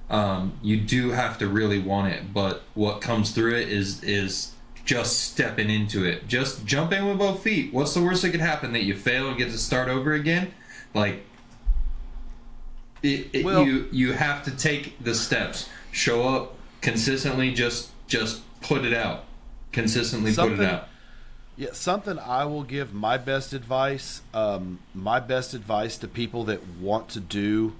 Um, you do have to really want it, but what comes through it is is. Just stepping into it. Just jump in with both feet. What's the worst that could happen? That you fail and get to start over again? Like, it, it, well, you you have to take the steps. Show up consistently. Just just put it out. Consistently put it out. Yeah, something I will give my best advice. Um, my best advice to people that want to do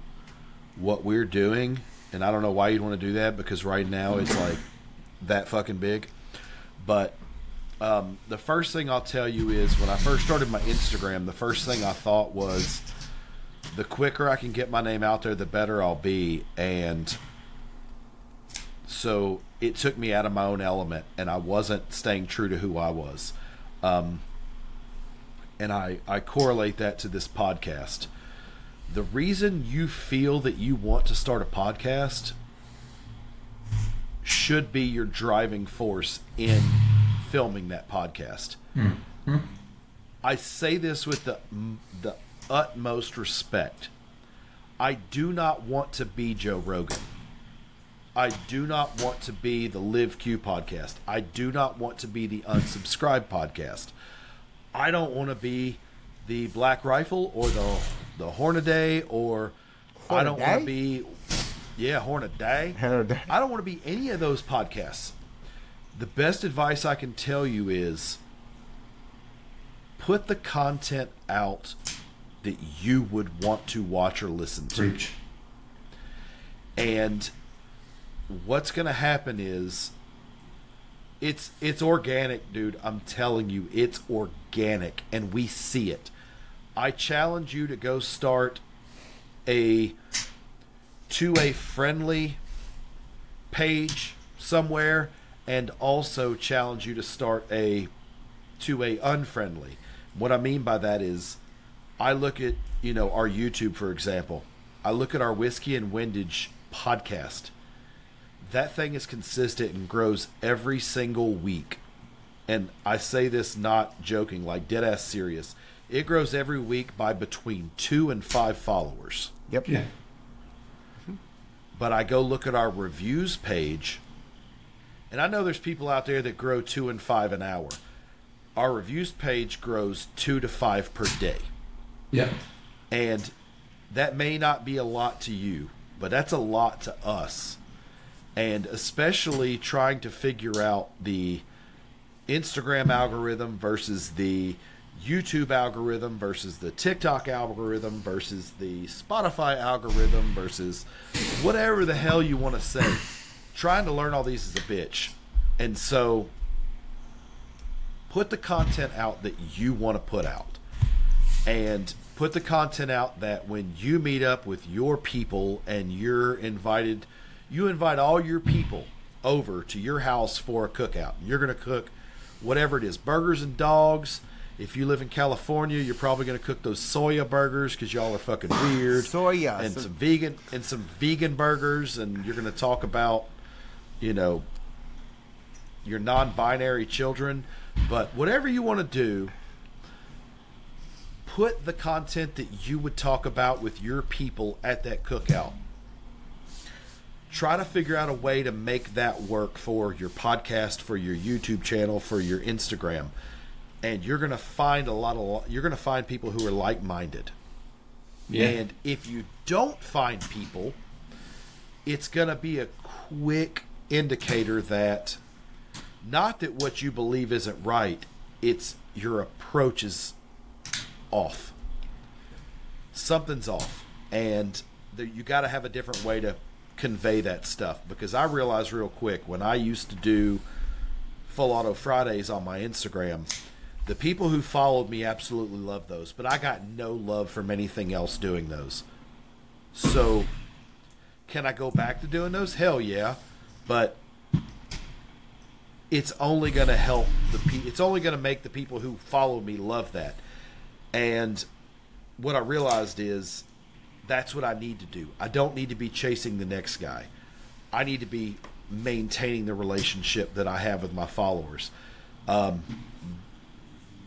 what we're doing, and I don't know why you'd want to do that because right now it's like that fucking big. But um, the first thing I'll tell you is when I first started my Instagram, the first thing I thought was the quicker I can get my name out there, the better I'll be. And so it took me out of my own element, and I wasn't staying true to who I was. Um, and I, I correlate that to this podcast. The reason you feel that you want to start a podcast should be your driving force in filming that podcast. Mm-hmm. I say this with the the utmost respect. I do not want to be Joe Rogan. I do not want to be the Live Q podcast. I do not want to be the Unsubscribe podcast. I don't want to be the Black Rifle or the the Hornaday or Hornaday? I don't want to be... Yeah, Hornaday. Hornaday. I don't want to be any of those podcasts. The best advice I can tell you is put the content out that you would want to watch or listen to. Preach. And what's going to happen is it's it's organic, dude. I'm telling you, it's organic, and we see it. I challenge you to go start a... to a friendly page somewhere, and also challenge you to start a to a unfriendly. What I mean by that is I look at, you know, our YouTube, for example. I look at our Whiskey and Windage podcast. That thing is consistent and grows every single week. and I say this not joking, like dead-ass serious, it grows every week by between two and five followers. Yep. Yeah. Mm-hmm. But I go look at our reviews page, and I know there's people out there that grow two and five an hour. Our reviews page grows two to five per day. Yeah. And that may not be a lot to you, but that's a lot to us. And especially trying to figure out the Instagram algorithm versus the YouTube algorithm versus the TikTok algorithm versus the Spotify algorithm versus whatever the hell you want to say. Trying to learn all these is a bitch. And so put the content out that you want to put out. And put the content out that when you meet up with your people and you're invited, you invite all your people over to your house for a cookout. You're going to cook whatever it is, burgers and dogs. If you live in California, you're probably going to cook those soya burgers because y'all are fucking weird. Soya. And so- some vegan and some vegan burgers. And you're going to talk about, you know, your non-binary children. But whatever you want to do, put the content that you would talk about with your people at that cookout. Try to figure out a way to make that work for your podcast, for your YouTube channel, for your Instagram. And you're going to find a lot of, you're going to find people who are like-minded. Yeah. And if you don't find people, it's going to be a quick indicator that not that what you believe isn't right, it's your approach is off. Something's off. And the, you got to have a different way to convey that stuff, because I realized real quick when I used to do Full Auto Fridays on my Instagram, the people who followed me absolutely loved those, but I got no love from anything else doing those. So can I go back to doing those? Hell yeah. But it's only going to help the pe- it's only going to make the people who follow me love that. And what I realized is that's what I need to do. I don't need to be chasing the next guy. I need to be maintaining the relationship that I have with my followers. Um,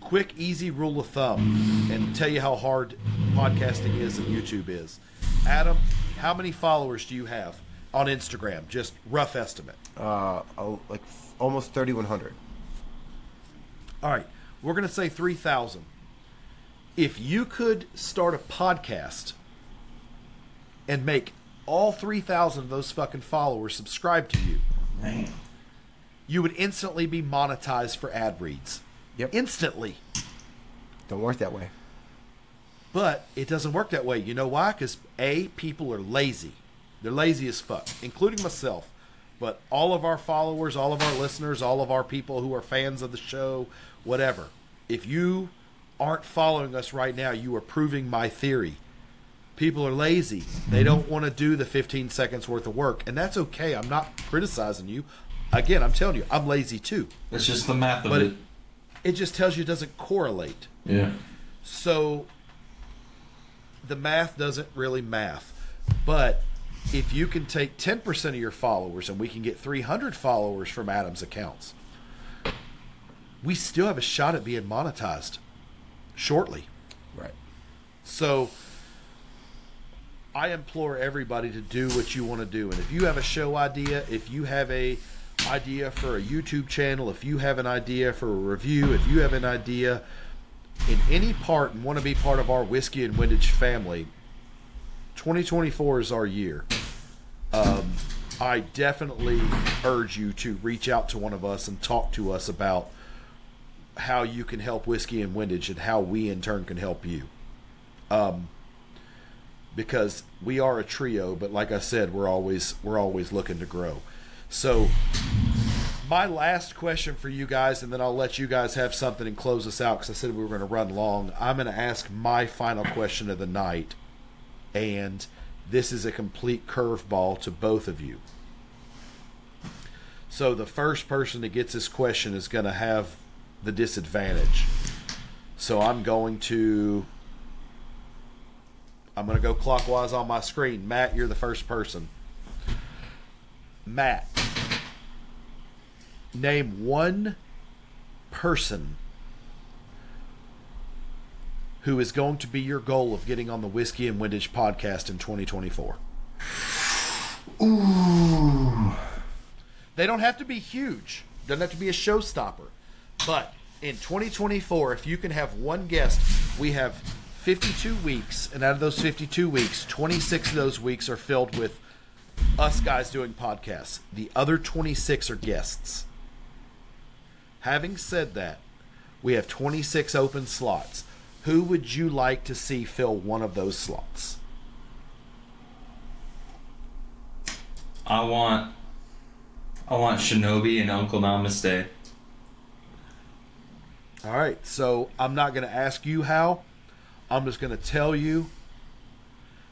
quick, easy rule of thumb, and tell you how hard podcasting is and YouTube is. Adam, how many followers do you have on Instagram? Just rough estimate. Uh, oh, like f- almost thirty-one hundred. All right. We're going to say three thousand. If you could start a podcast and make all three thousand of those fucking followers subscribe to you, man, you would instantly be monetized for ad reads. Yep. Instantly. Don't work that way. But it doesn't work that way. You know why? Because A, people are lazy. They're lazy as fuck, including myself. But all of our followers, all of our listeners, all of our people who are fans of the show, whatever. If you aren't following us right now, you are proving my theory. People are lazy. They don't want to do the fifteen seconds worth of work. And that's okay. I'm not criticizing you. Again, I'm telling you, I'm lazy too. It's just the math of it. But it just tells you it doesn't correlate. Yeah. So the math doesn't really math. But if you can take ten percent of your followers, and we can get three hundred followers from Adam's accounts, we still have a shot at being monetized shortly. Right. So I implore everybody to do what you want to do. And if you have a show idea, if you have a idea for a YouTube channel, if you have an idea for a review, if you have an idea in any part and want to be part of our Whiskey and Windage family, twenty twenty-four is our year. Um, I definitely urge you to reach out to one of us and talk to us about how you can help Whiskey and Windage and how we in turn can help you. Um, Because we are a trio, but like I said, we're always we're always looking to grow. So my last question for you guys, and then I'll let you guys have something and close us out, because I said we were going to run long. I'm going to ask my final question of the night, and this is a complete curveball to both of you. So the first person that gets this question is going to have the disadvantage. So I'm going to... I'm going to go clockwise on my screen. Matt, you're the first person. Matt, name one person who is going to be your goal of getting on the Whiskey and Windage podcast in twenty twenty-four. Ooh. They don't have to be huge. Doesn't have to be a showstopper. But in twenty twenty-four, if you can have one guest, we have fifty-two weeks. And out of those fifty-two weeks, twenty-six of those weeks are filled with us guys doing podcasts. The other twenty-six are guests. Having said that, we have twenty-six open slots. Who would you like to see fill one of those slots? I want... I want Shinobi and Uncle Namaste. All right, so I'm not going to ask you how. I'm just going to tell you.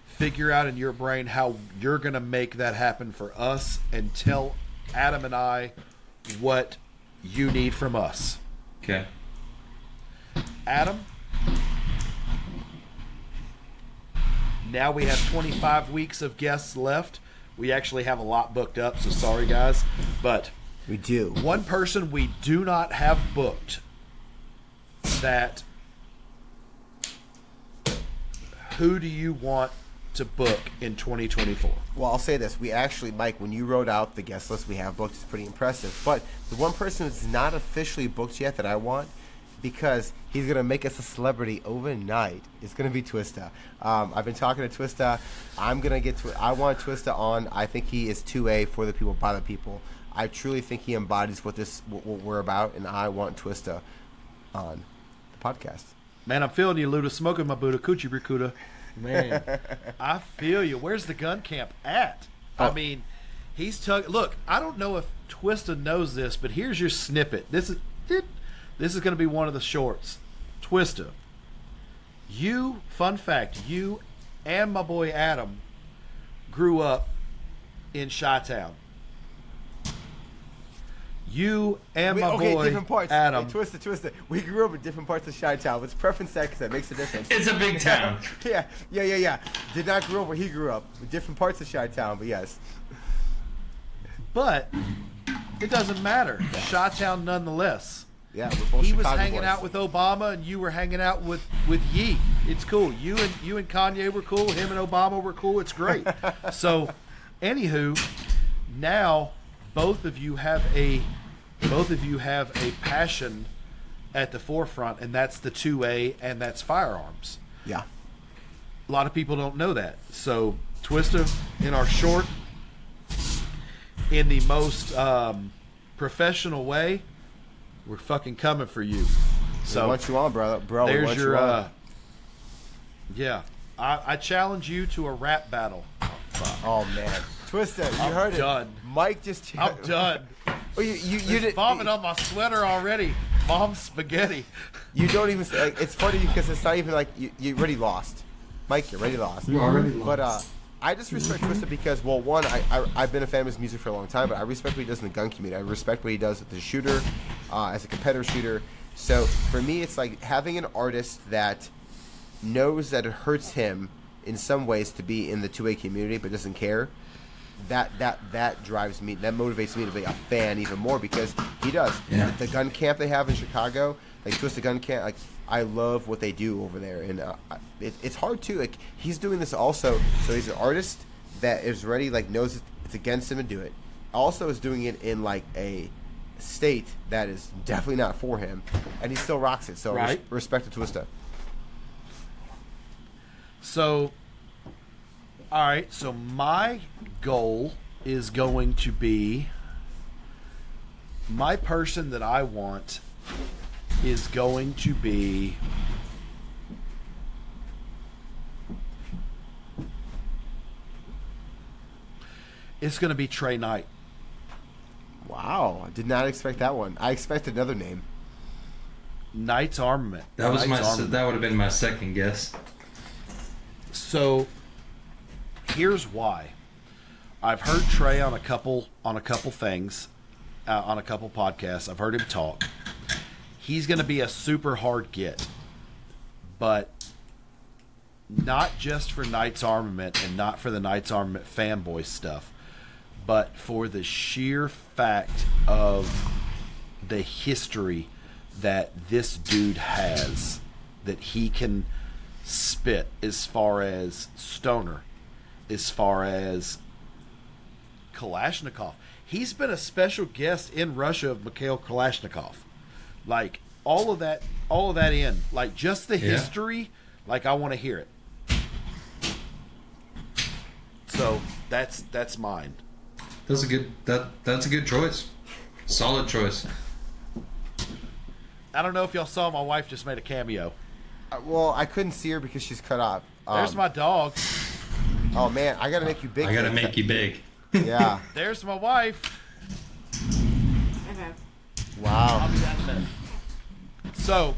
Figure out in your brain how you're going to make that happen for us, and tell Adam and I what you need from us. Okay. Adam, now we have twenty-five weeks of guests left. We actually have a lot booked up, so sorry, guys. But we do. One person we do not have booked that. Who do you want to book in twenty twenty-four? Well, I'll say this. We actually, Mike, when you wrote out the guest list we have booked, is pretty impressive. But the one person that's not officially booked yet that I want, because he's going to make us a celebrity overnight, it's going to be Twista. Um, I've been talking to Twista. I'm going to get to it. I want Twista on. I think he is two A, for the people, by the people. I truly think he embodies what this what we're about, and I want Twista on the podcast. Man, I'm feeling you, Luda. Smoking my Buddha. Coochie Bricuda. Man. I feel you. Where's the gun camp at? Oh. I mean, he's tug. Look, I don't know if Twista knows this, but here's your snippet. This is... Did- This is going to be one of the shorts. Twista, you, fun fact, you and my boy Adam grew up in Chi-Town. You and we, my okay, boy different parts. Adam. Hey, Twista, Twista, we grew up in different parts of Chi-Town. Let's preference that because that makes a difference. It's a big town. yeah, yeah, yeah, yeah. Did not grow up where he grew up. Different parts of Chi-Town, but yes. But it doesn't matter. Chi-Town nonetheless. Yeah, we're he was Chicago hanging boys. out with Obama, and you were hanging out with, with Yee. It's cool. You and you and Kanye were cool. Him and Obama were cool. It's great. So, anywho, now both of you have a both of you have a passion at the forefront, and that's the two A, and that's firearms. Yeah. A lot of people don't know that. So, Twista, in our short, in the most um, professional way. We're fucking coming for you. So what you on, brother? Bro, there's what your. You uh, yeah, I, I challenge you to a rap battle. Oh, fuck. Oh man, Twista, you I'm heard done. it. Mike just. I'm done. Well, you you, you did, vomit on my sweater already. Mom's spaghetti. You don't even. Like, it's funny because it's not even like you. You already lost, Mike. You already lost. You already lost. But uh, I just respect Twista because, well, one, I, I, I've been a fan of his music for a long time, but I respect what he does in the gun community. I respect what he does as a shooter, uh, as a competitor shooter. So, for me, it's like having an artist that knows that it hurts him in some ways to be in the two A community but doesn't care. That that that drives me, that motivates me to be a fan even more because he does. Yeah. The, the gun camp they have in Chicago, like Twista Gun Camp, like, I love what they do over there, and uh, it, it's hard too. Like he's doing this also, so he's an artist that is ready, like knows it's against him to do it. Also, is doing it in like a state that is definitely not for him, and he still rocks it. So right. res- respect to Twista. So, all right. So my goal is going to be my person that I want. Is going to be it's going to be Trey Knight. Wow, I did not expect that one. I expected another name. Knight's Armament. That was Knight's my Armament. That would have been my second guess. So here's why. I've heard Trey on a couple on a couple things, uh, on a couple podcasts. I've heard him talk. He's going to be a super hard get, but not just for Knight's Armament and not for the Knight's Armament fanboy stuff, but for the sheer fact of the history that this dude has that he can spit as far as stoner, as far as Kalashnikov. He's been a special guest in Russia of Mikhail Kalashnikov. Like, all of that, all of that in. Like, just the yeah. history, like, I want to hear it. So, that's that's mine. That's a good, that that's a good choice. Solid choice. I don't know if y'all saw, my wife just made a cameo. Uh, well, I couldn't see her because she's cut off. Um, There's my dog. Oh, man, I got to make you big. I got to make you big. Yeah. There's my wife. Okay. Wow. I'll be down there. So,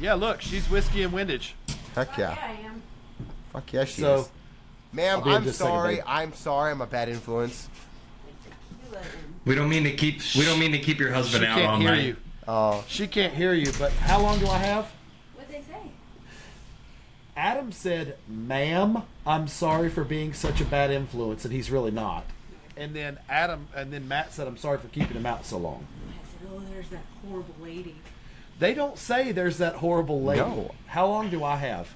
yeah, look, she's Whiskey and Windage. Heck yeah. Fuck yeah, I am. Fuck yeah, she so, is. Ma'am, I'm sorry. I'm sorry. I'm a bad influence. We don't mean to keep. We don't mean to keep your husband she out all night. You. Oh, she can't hear you. But how long do I have? What'd they say? Adam said, "Ma'am, I'm sorry for being such a bad influence," and he's really not. And then Adam, and then Matt said, "I'm sorry for keeping him out so long." I said, "Oh, there's that horrible lady." They don't say there's that horrible lady. No. How long do I have?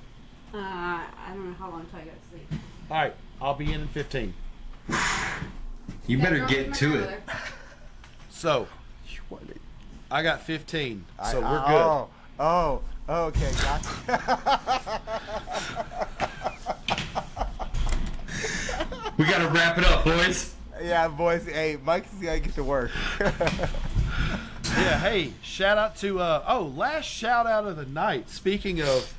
Uh, I don't know how long until I go to sleep. All right, I'll be in in fifteen. You better get to it. So, I got fifteen, I, so we're I, good. Oh, oh, okay, gotcha. We got to wrap it up, boys. Yeah, boys. Hey, Mike's got to get to work. Yeah, hey, shout out to, uh, oh, last shout out of the night. Speaking of,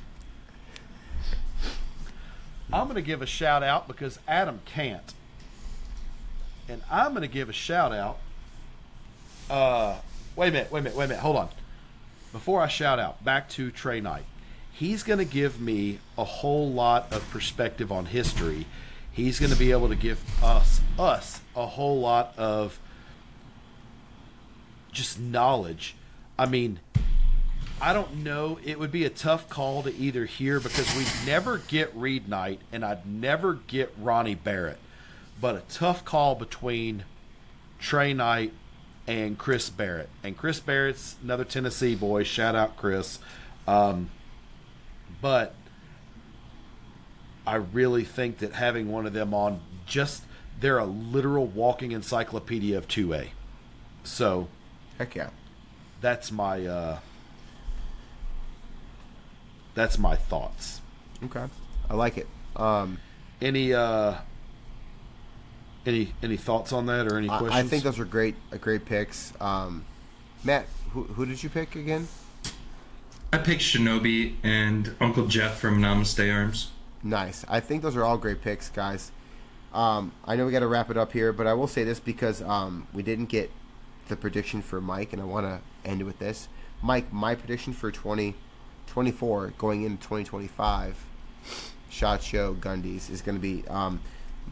I'm going to give a shout out because Adam can't. And I'm going to give a shout out. Uh, wait a minute, wait a minute, wait a minute. Hold on. Before I shout out, back to Trey Knight. He's going to give me a whole lot of perspective on history. He's going to be able to give us us a whole lot of just knowledge. I mean, I don't know. It would be a tough call to either hear because we'd never get Reed Knight and I'd never get Ronnie Barrett. But a tough call between Trey Knight and Chris Barrett. And Chris Barrett's another Tennessee boy. Shout out, Chris. Um, but I really think that having one of them on, just they're a literal walking encyclopedia of two A. So, heck yeah. That's my uh, that's my thoughts. Okay, I like it. Um, any. Uh, Any any thoughts on that or any questions? I think those were great great picks. Um, Matt, who who did you pick again? I picked Shinobi and Uncle Jeff from Namaste Arms. Nice. I think those are all great picks, guys. Um, I know we got to wrap it up here, but I will say this because um, we didn't get the prediction for Mike, and I want to end it with this. Mike, my prediction for twenty twenty-four going into twenty twenty-five, SHOT Show Gundies, is going to be... Um,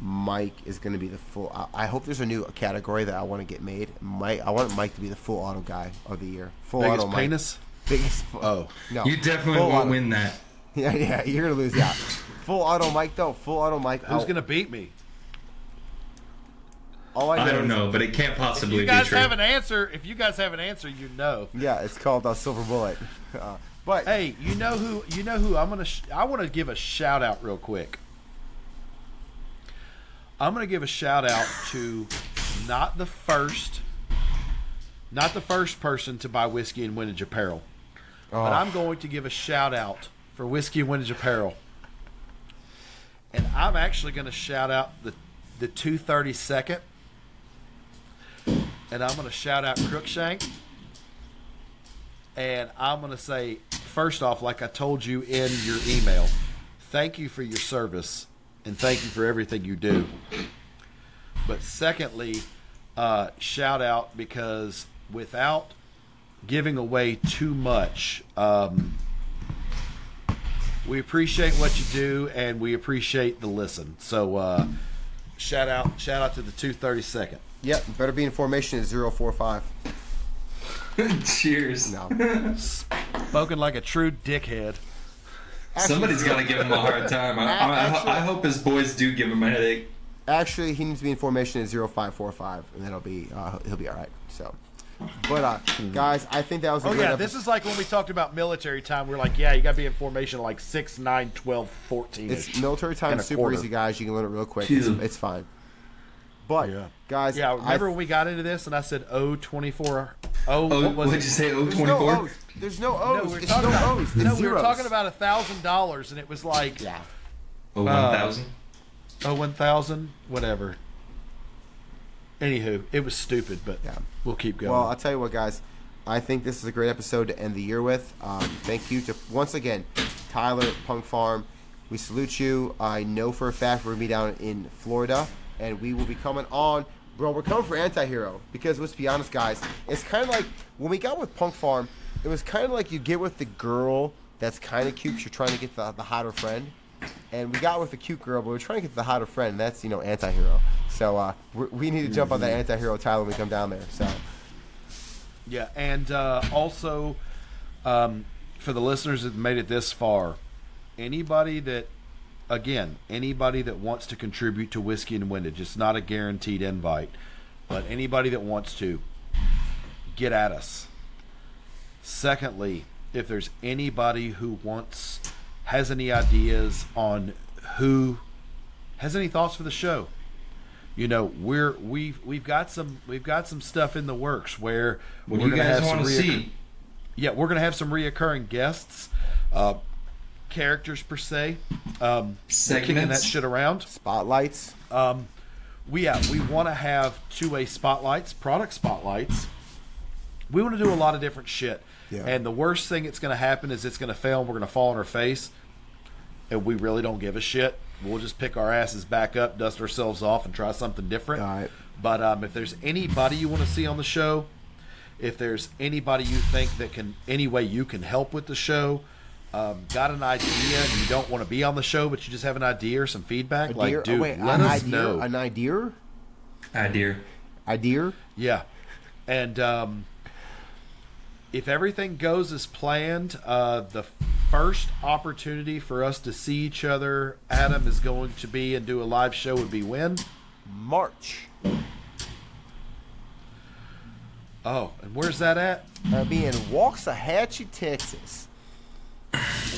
Mike is going to be the full... I hope there's a new category that I want to get made. Mike, I want Mike to be the full auto guy of the year. Full biggest auto penis? Mike. Biggest penis? Oh. No. You definitely full won't auto. Win that. Yeah, yeah. You're going to lose that. Full auto Mike, though. Full auto Mike. Who's going to beat me? All I, know I don't know, but it can't possibly be true. If you guys have an answer, if you guys have an answer, you know. Yeah, it's called uh, Silver Bullet. Uh, but hey, you know who? You know who? I'm gonna. Sh- I want to give a shout out real quick. I'm going to give a shout out to not the first not the first person to buy Whiskey and Windage apparel. Oh. But I'm going to give a shout out for Whiskey and Windage apparel. And I'm actually going to shout out the the two thirty-second. And I'm going to shout out Crookshank. And I'm going to say, first off, like I told you in your email, thank you for your service. And thank you for everything you do. But secondly, uh, shout out because without giving away too much, um, we appreciate what you do and we appreciate the listen. So uh, shout out, shout out to the two thirty-second. Yep, better be in formation at zero four five. Cheers. No. Spoken like a true dickhead. Actually, somebody's got to give him a hard time. I, actually, I, I, I hope his boys do give him a headache. Actually, he needs to be in formation at zero five four five, and then he'll be uh, he'll be all right. So, But, uh, guys, I think that was a oh, great yeah, episode. This is like when we talked about military time. We we're like, yeah, you got to be in formation like six, nine, twelve, fourteen. It's military time is super quarter. easy, guys. You can learn it real quick. It's, it's fine. But, yeah. guys. Yeah, remember I, when we got into this and I said oh twenty-four? Oh, what was what did it? you say, oh twenty-four? There's no O's. There's no O's. No, we it's no about, O's. It's no, zeros. We were talking about one thousand dollars, and it was like. Yeah. Oh, one thousand? Uh, oh, one thousand? Whatever. Anywho, it was stupid, but yeah. we'll keep going. Well, I'll tell you what, guys. I think this is a great episode to end the year with. Um, thank you to, once again, Tyler at Punk Farm. We salute you. I know for a fact we're going to be down in Florida, and we will be coming on. Bro, we're coming for Anti-Hero because, let's be honest, guys, it's kind of like when we got with Punk Farm, it was kind of like you get with the girl that's kind of cute because you're trying to get the, the hotter friend. And we got with a cute girl, but we we're trying to get the hotter friend. And that's, you know, Anti-Hero. So uh, we need to jump on that Anti-Hero title when we come down there. So yeah, and uh, also um, for the listeners that made it this far, anybody that, again, anybody that wants to contribute to Whiskey and Windage, it's not a guaranteed invite, but anybody that wants to, get at us. Secondly, if there's anybody who wants... has any ideas on who has any thoughts for the show? You know, we're we've we've got some we've got some stuff in the works where well, we're you guys want to see. Yeah, we're gonna have some reoccurring guests, uh, characters per se, um, segments, kicking that shit around, spotlights. Um, we yeah, we want to have two-way spotlights, product spotlights. We want to do a lot of different shit. Yeah. And the worst thing that's going to happen is it's going to fail and we're going to fall on our face and we really don't give a shit. We'll just pick our asses back up, dust ourselves off, and try something different. All right. But um, if there's anybody you want to see on the show, if there's anybody you think that can, any way you can help with the show, um, got an idea and you don't want to be on the show but you just have an idea or some feedback, like, dude, oh, wait, let us idea? know. An idea? Idea. Idea? Yeah. And... Um, if everything goes as planned, uh, the first opportunity for us to see each other, Adam, is going to be and do a live show would be when? March. Oh, and where's that at? That'll be in Waxahachie, Texas.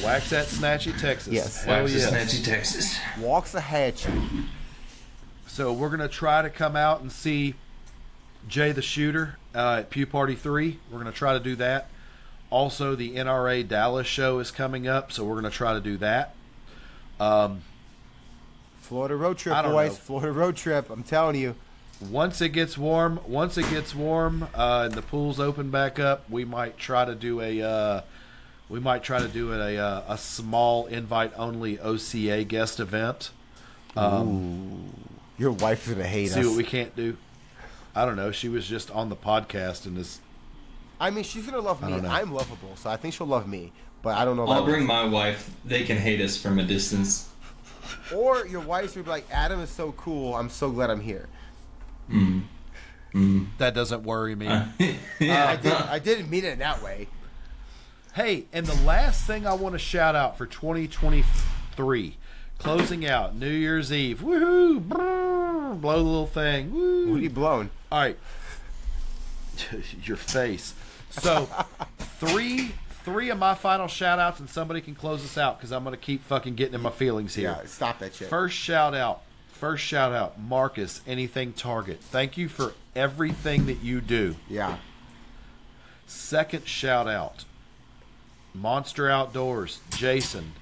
Wax at Snatchy, Texas. Yes. Wax at Snatchy, Texas. Waxahachie. So we're going to try to come out and see Jay the Shooter uh, at Pew Party three. We're going to try to do that. Also, the N R A Dallas show is coming up, so we're going to try to do that. Um, Florida road trip, boys. Know. Florida road trip. I'm telling you. Once it gets warm, once it gets warm, uh, and the pools open back up, we might try to do a, uh, we might try to do a a, a small invite only O C A guest event. Um, Ooh, your wife's going to hate see us. See what we can't do. I don't know. She was just on the podcast and is... I mean, she's going to love me. I'm lovable, so I think she'll love me. But I don't know. I'll bring my wife. They can hate us from a distance. Or your wife's going to be like, Adam is so cool. I'm so glad I'm here. Mm. Mm. That doesn't worry me. Uh, yeah. uh, I, did, I didn't mean it that way. Hey, and the last thing I want to shout out for twenty twenty-three... closing out, New Year's Eve. Woohoo! Brrr, blow the little thing. Woo. What are you blowing? All right. Your face. So, three three of my final shout-outs, and somebody can close us out because I'm going to keep fucking getting in my feelings here. Yeah, stop that shit. First shout-out. First shout-out. Marcus, Anything Target. Thank you for everything that you do. Yeah. Second shout-out. Monster Outdoors, Jason.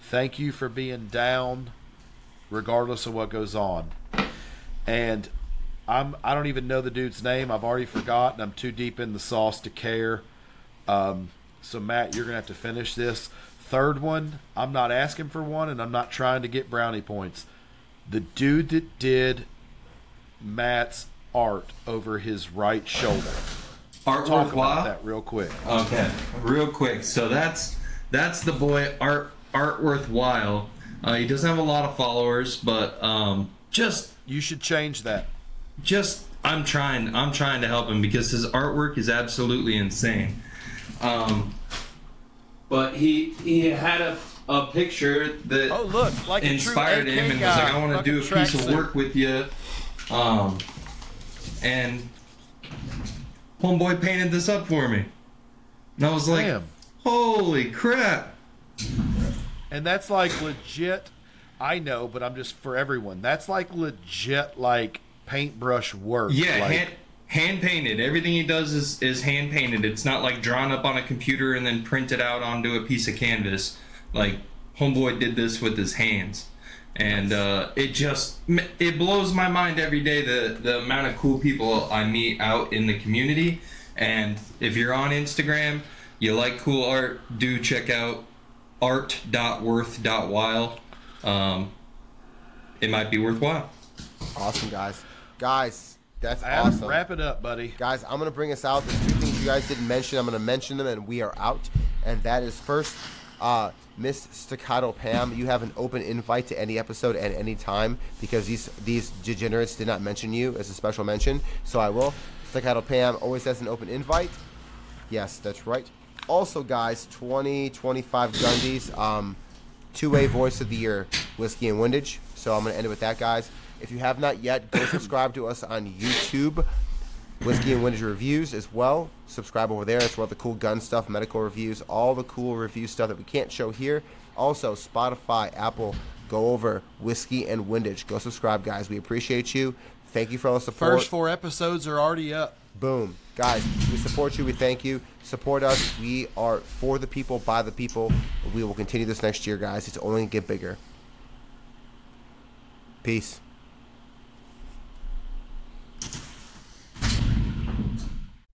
Thank you for being down regardless of what goes on. And I'm, I don't even know the dude's name. I've already forgotten. I'm too deep in the sauce to care. Um, so, Matt, you're going to have to finish this. Third one, I'm not asking for one, and I'm not trying to get brownie points. The dude that did Matt's art over his right shoulder. Art Worthwhile? Talk about that real quick. Okay, real quick. So that's that's the boy, Art Art Worthwhile. Uh, he doesn't have a lot of followers, but um, just you should change that. Just I'm trying. I'm trying to help him because his artwork is absolutely insane. Um, but he he had a, a picture that oh, look, like inspired him and was like, I want to do a piece of work with you. Um, and homeboy painted this up for me. And I was like, damn. Holy crap. And that's like legit. I know, but I'm just for everyone. That's like legit, like paintbrush work. Yeah, like, hand, hand painted. Everything he does is, is hand painted. It's not like drawn up on a computer and then printed out onto a piece of canvas. Like, homeboy did this with his hands. And uh, it just, it blows my mind every day, the, the amount of cool people I meet out in the community. And if you're on Instagram, you like cool art, do check out art dot worth dot while. Um, it might be worthwhile. Awesome, guys. Guys, that's Adam, awesome. Wrap it up, buddy. Guys, I'm going to bring us out. There's two things you guys didn't mention. I'm going to mention them, and we are out. And that is first... Uh, Miss Staccato Pam, you have an open invite to any episode at any time because these these degenerates did not mention you as a special mention. So I will. Staccato Pam always has an open invite. Yes, that's right. Also, guys, twenty twenty-five Gundies, um, two-way voice of the year, Whiskey and Windage. So I'm going to end it with that, guys. If you have not yet, go subscribe to us on YouTube. Whiskey and Windage Reviews as well. Subscribe over there. It's where all the cool gun stuff, medical reviews, all the cool review stuff that we can't show here. Also, Spotify, Apple, go over Whiskey and Windage. Go subscribe, guys. We appreciate you. Thank you for all the support. First four episodes are already up. Boom. Guys, we support you. We thank you. Support us. We are for the people, by the people. We will continue this next year, guys. It's only going to get bigger. Peace.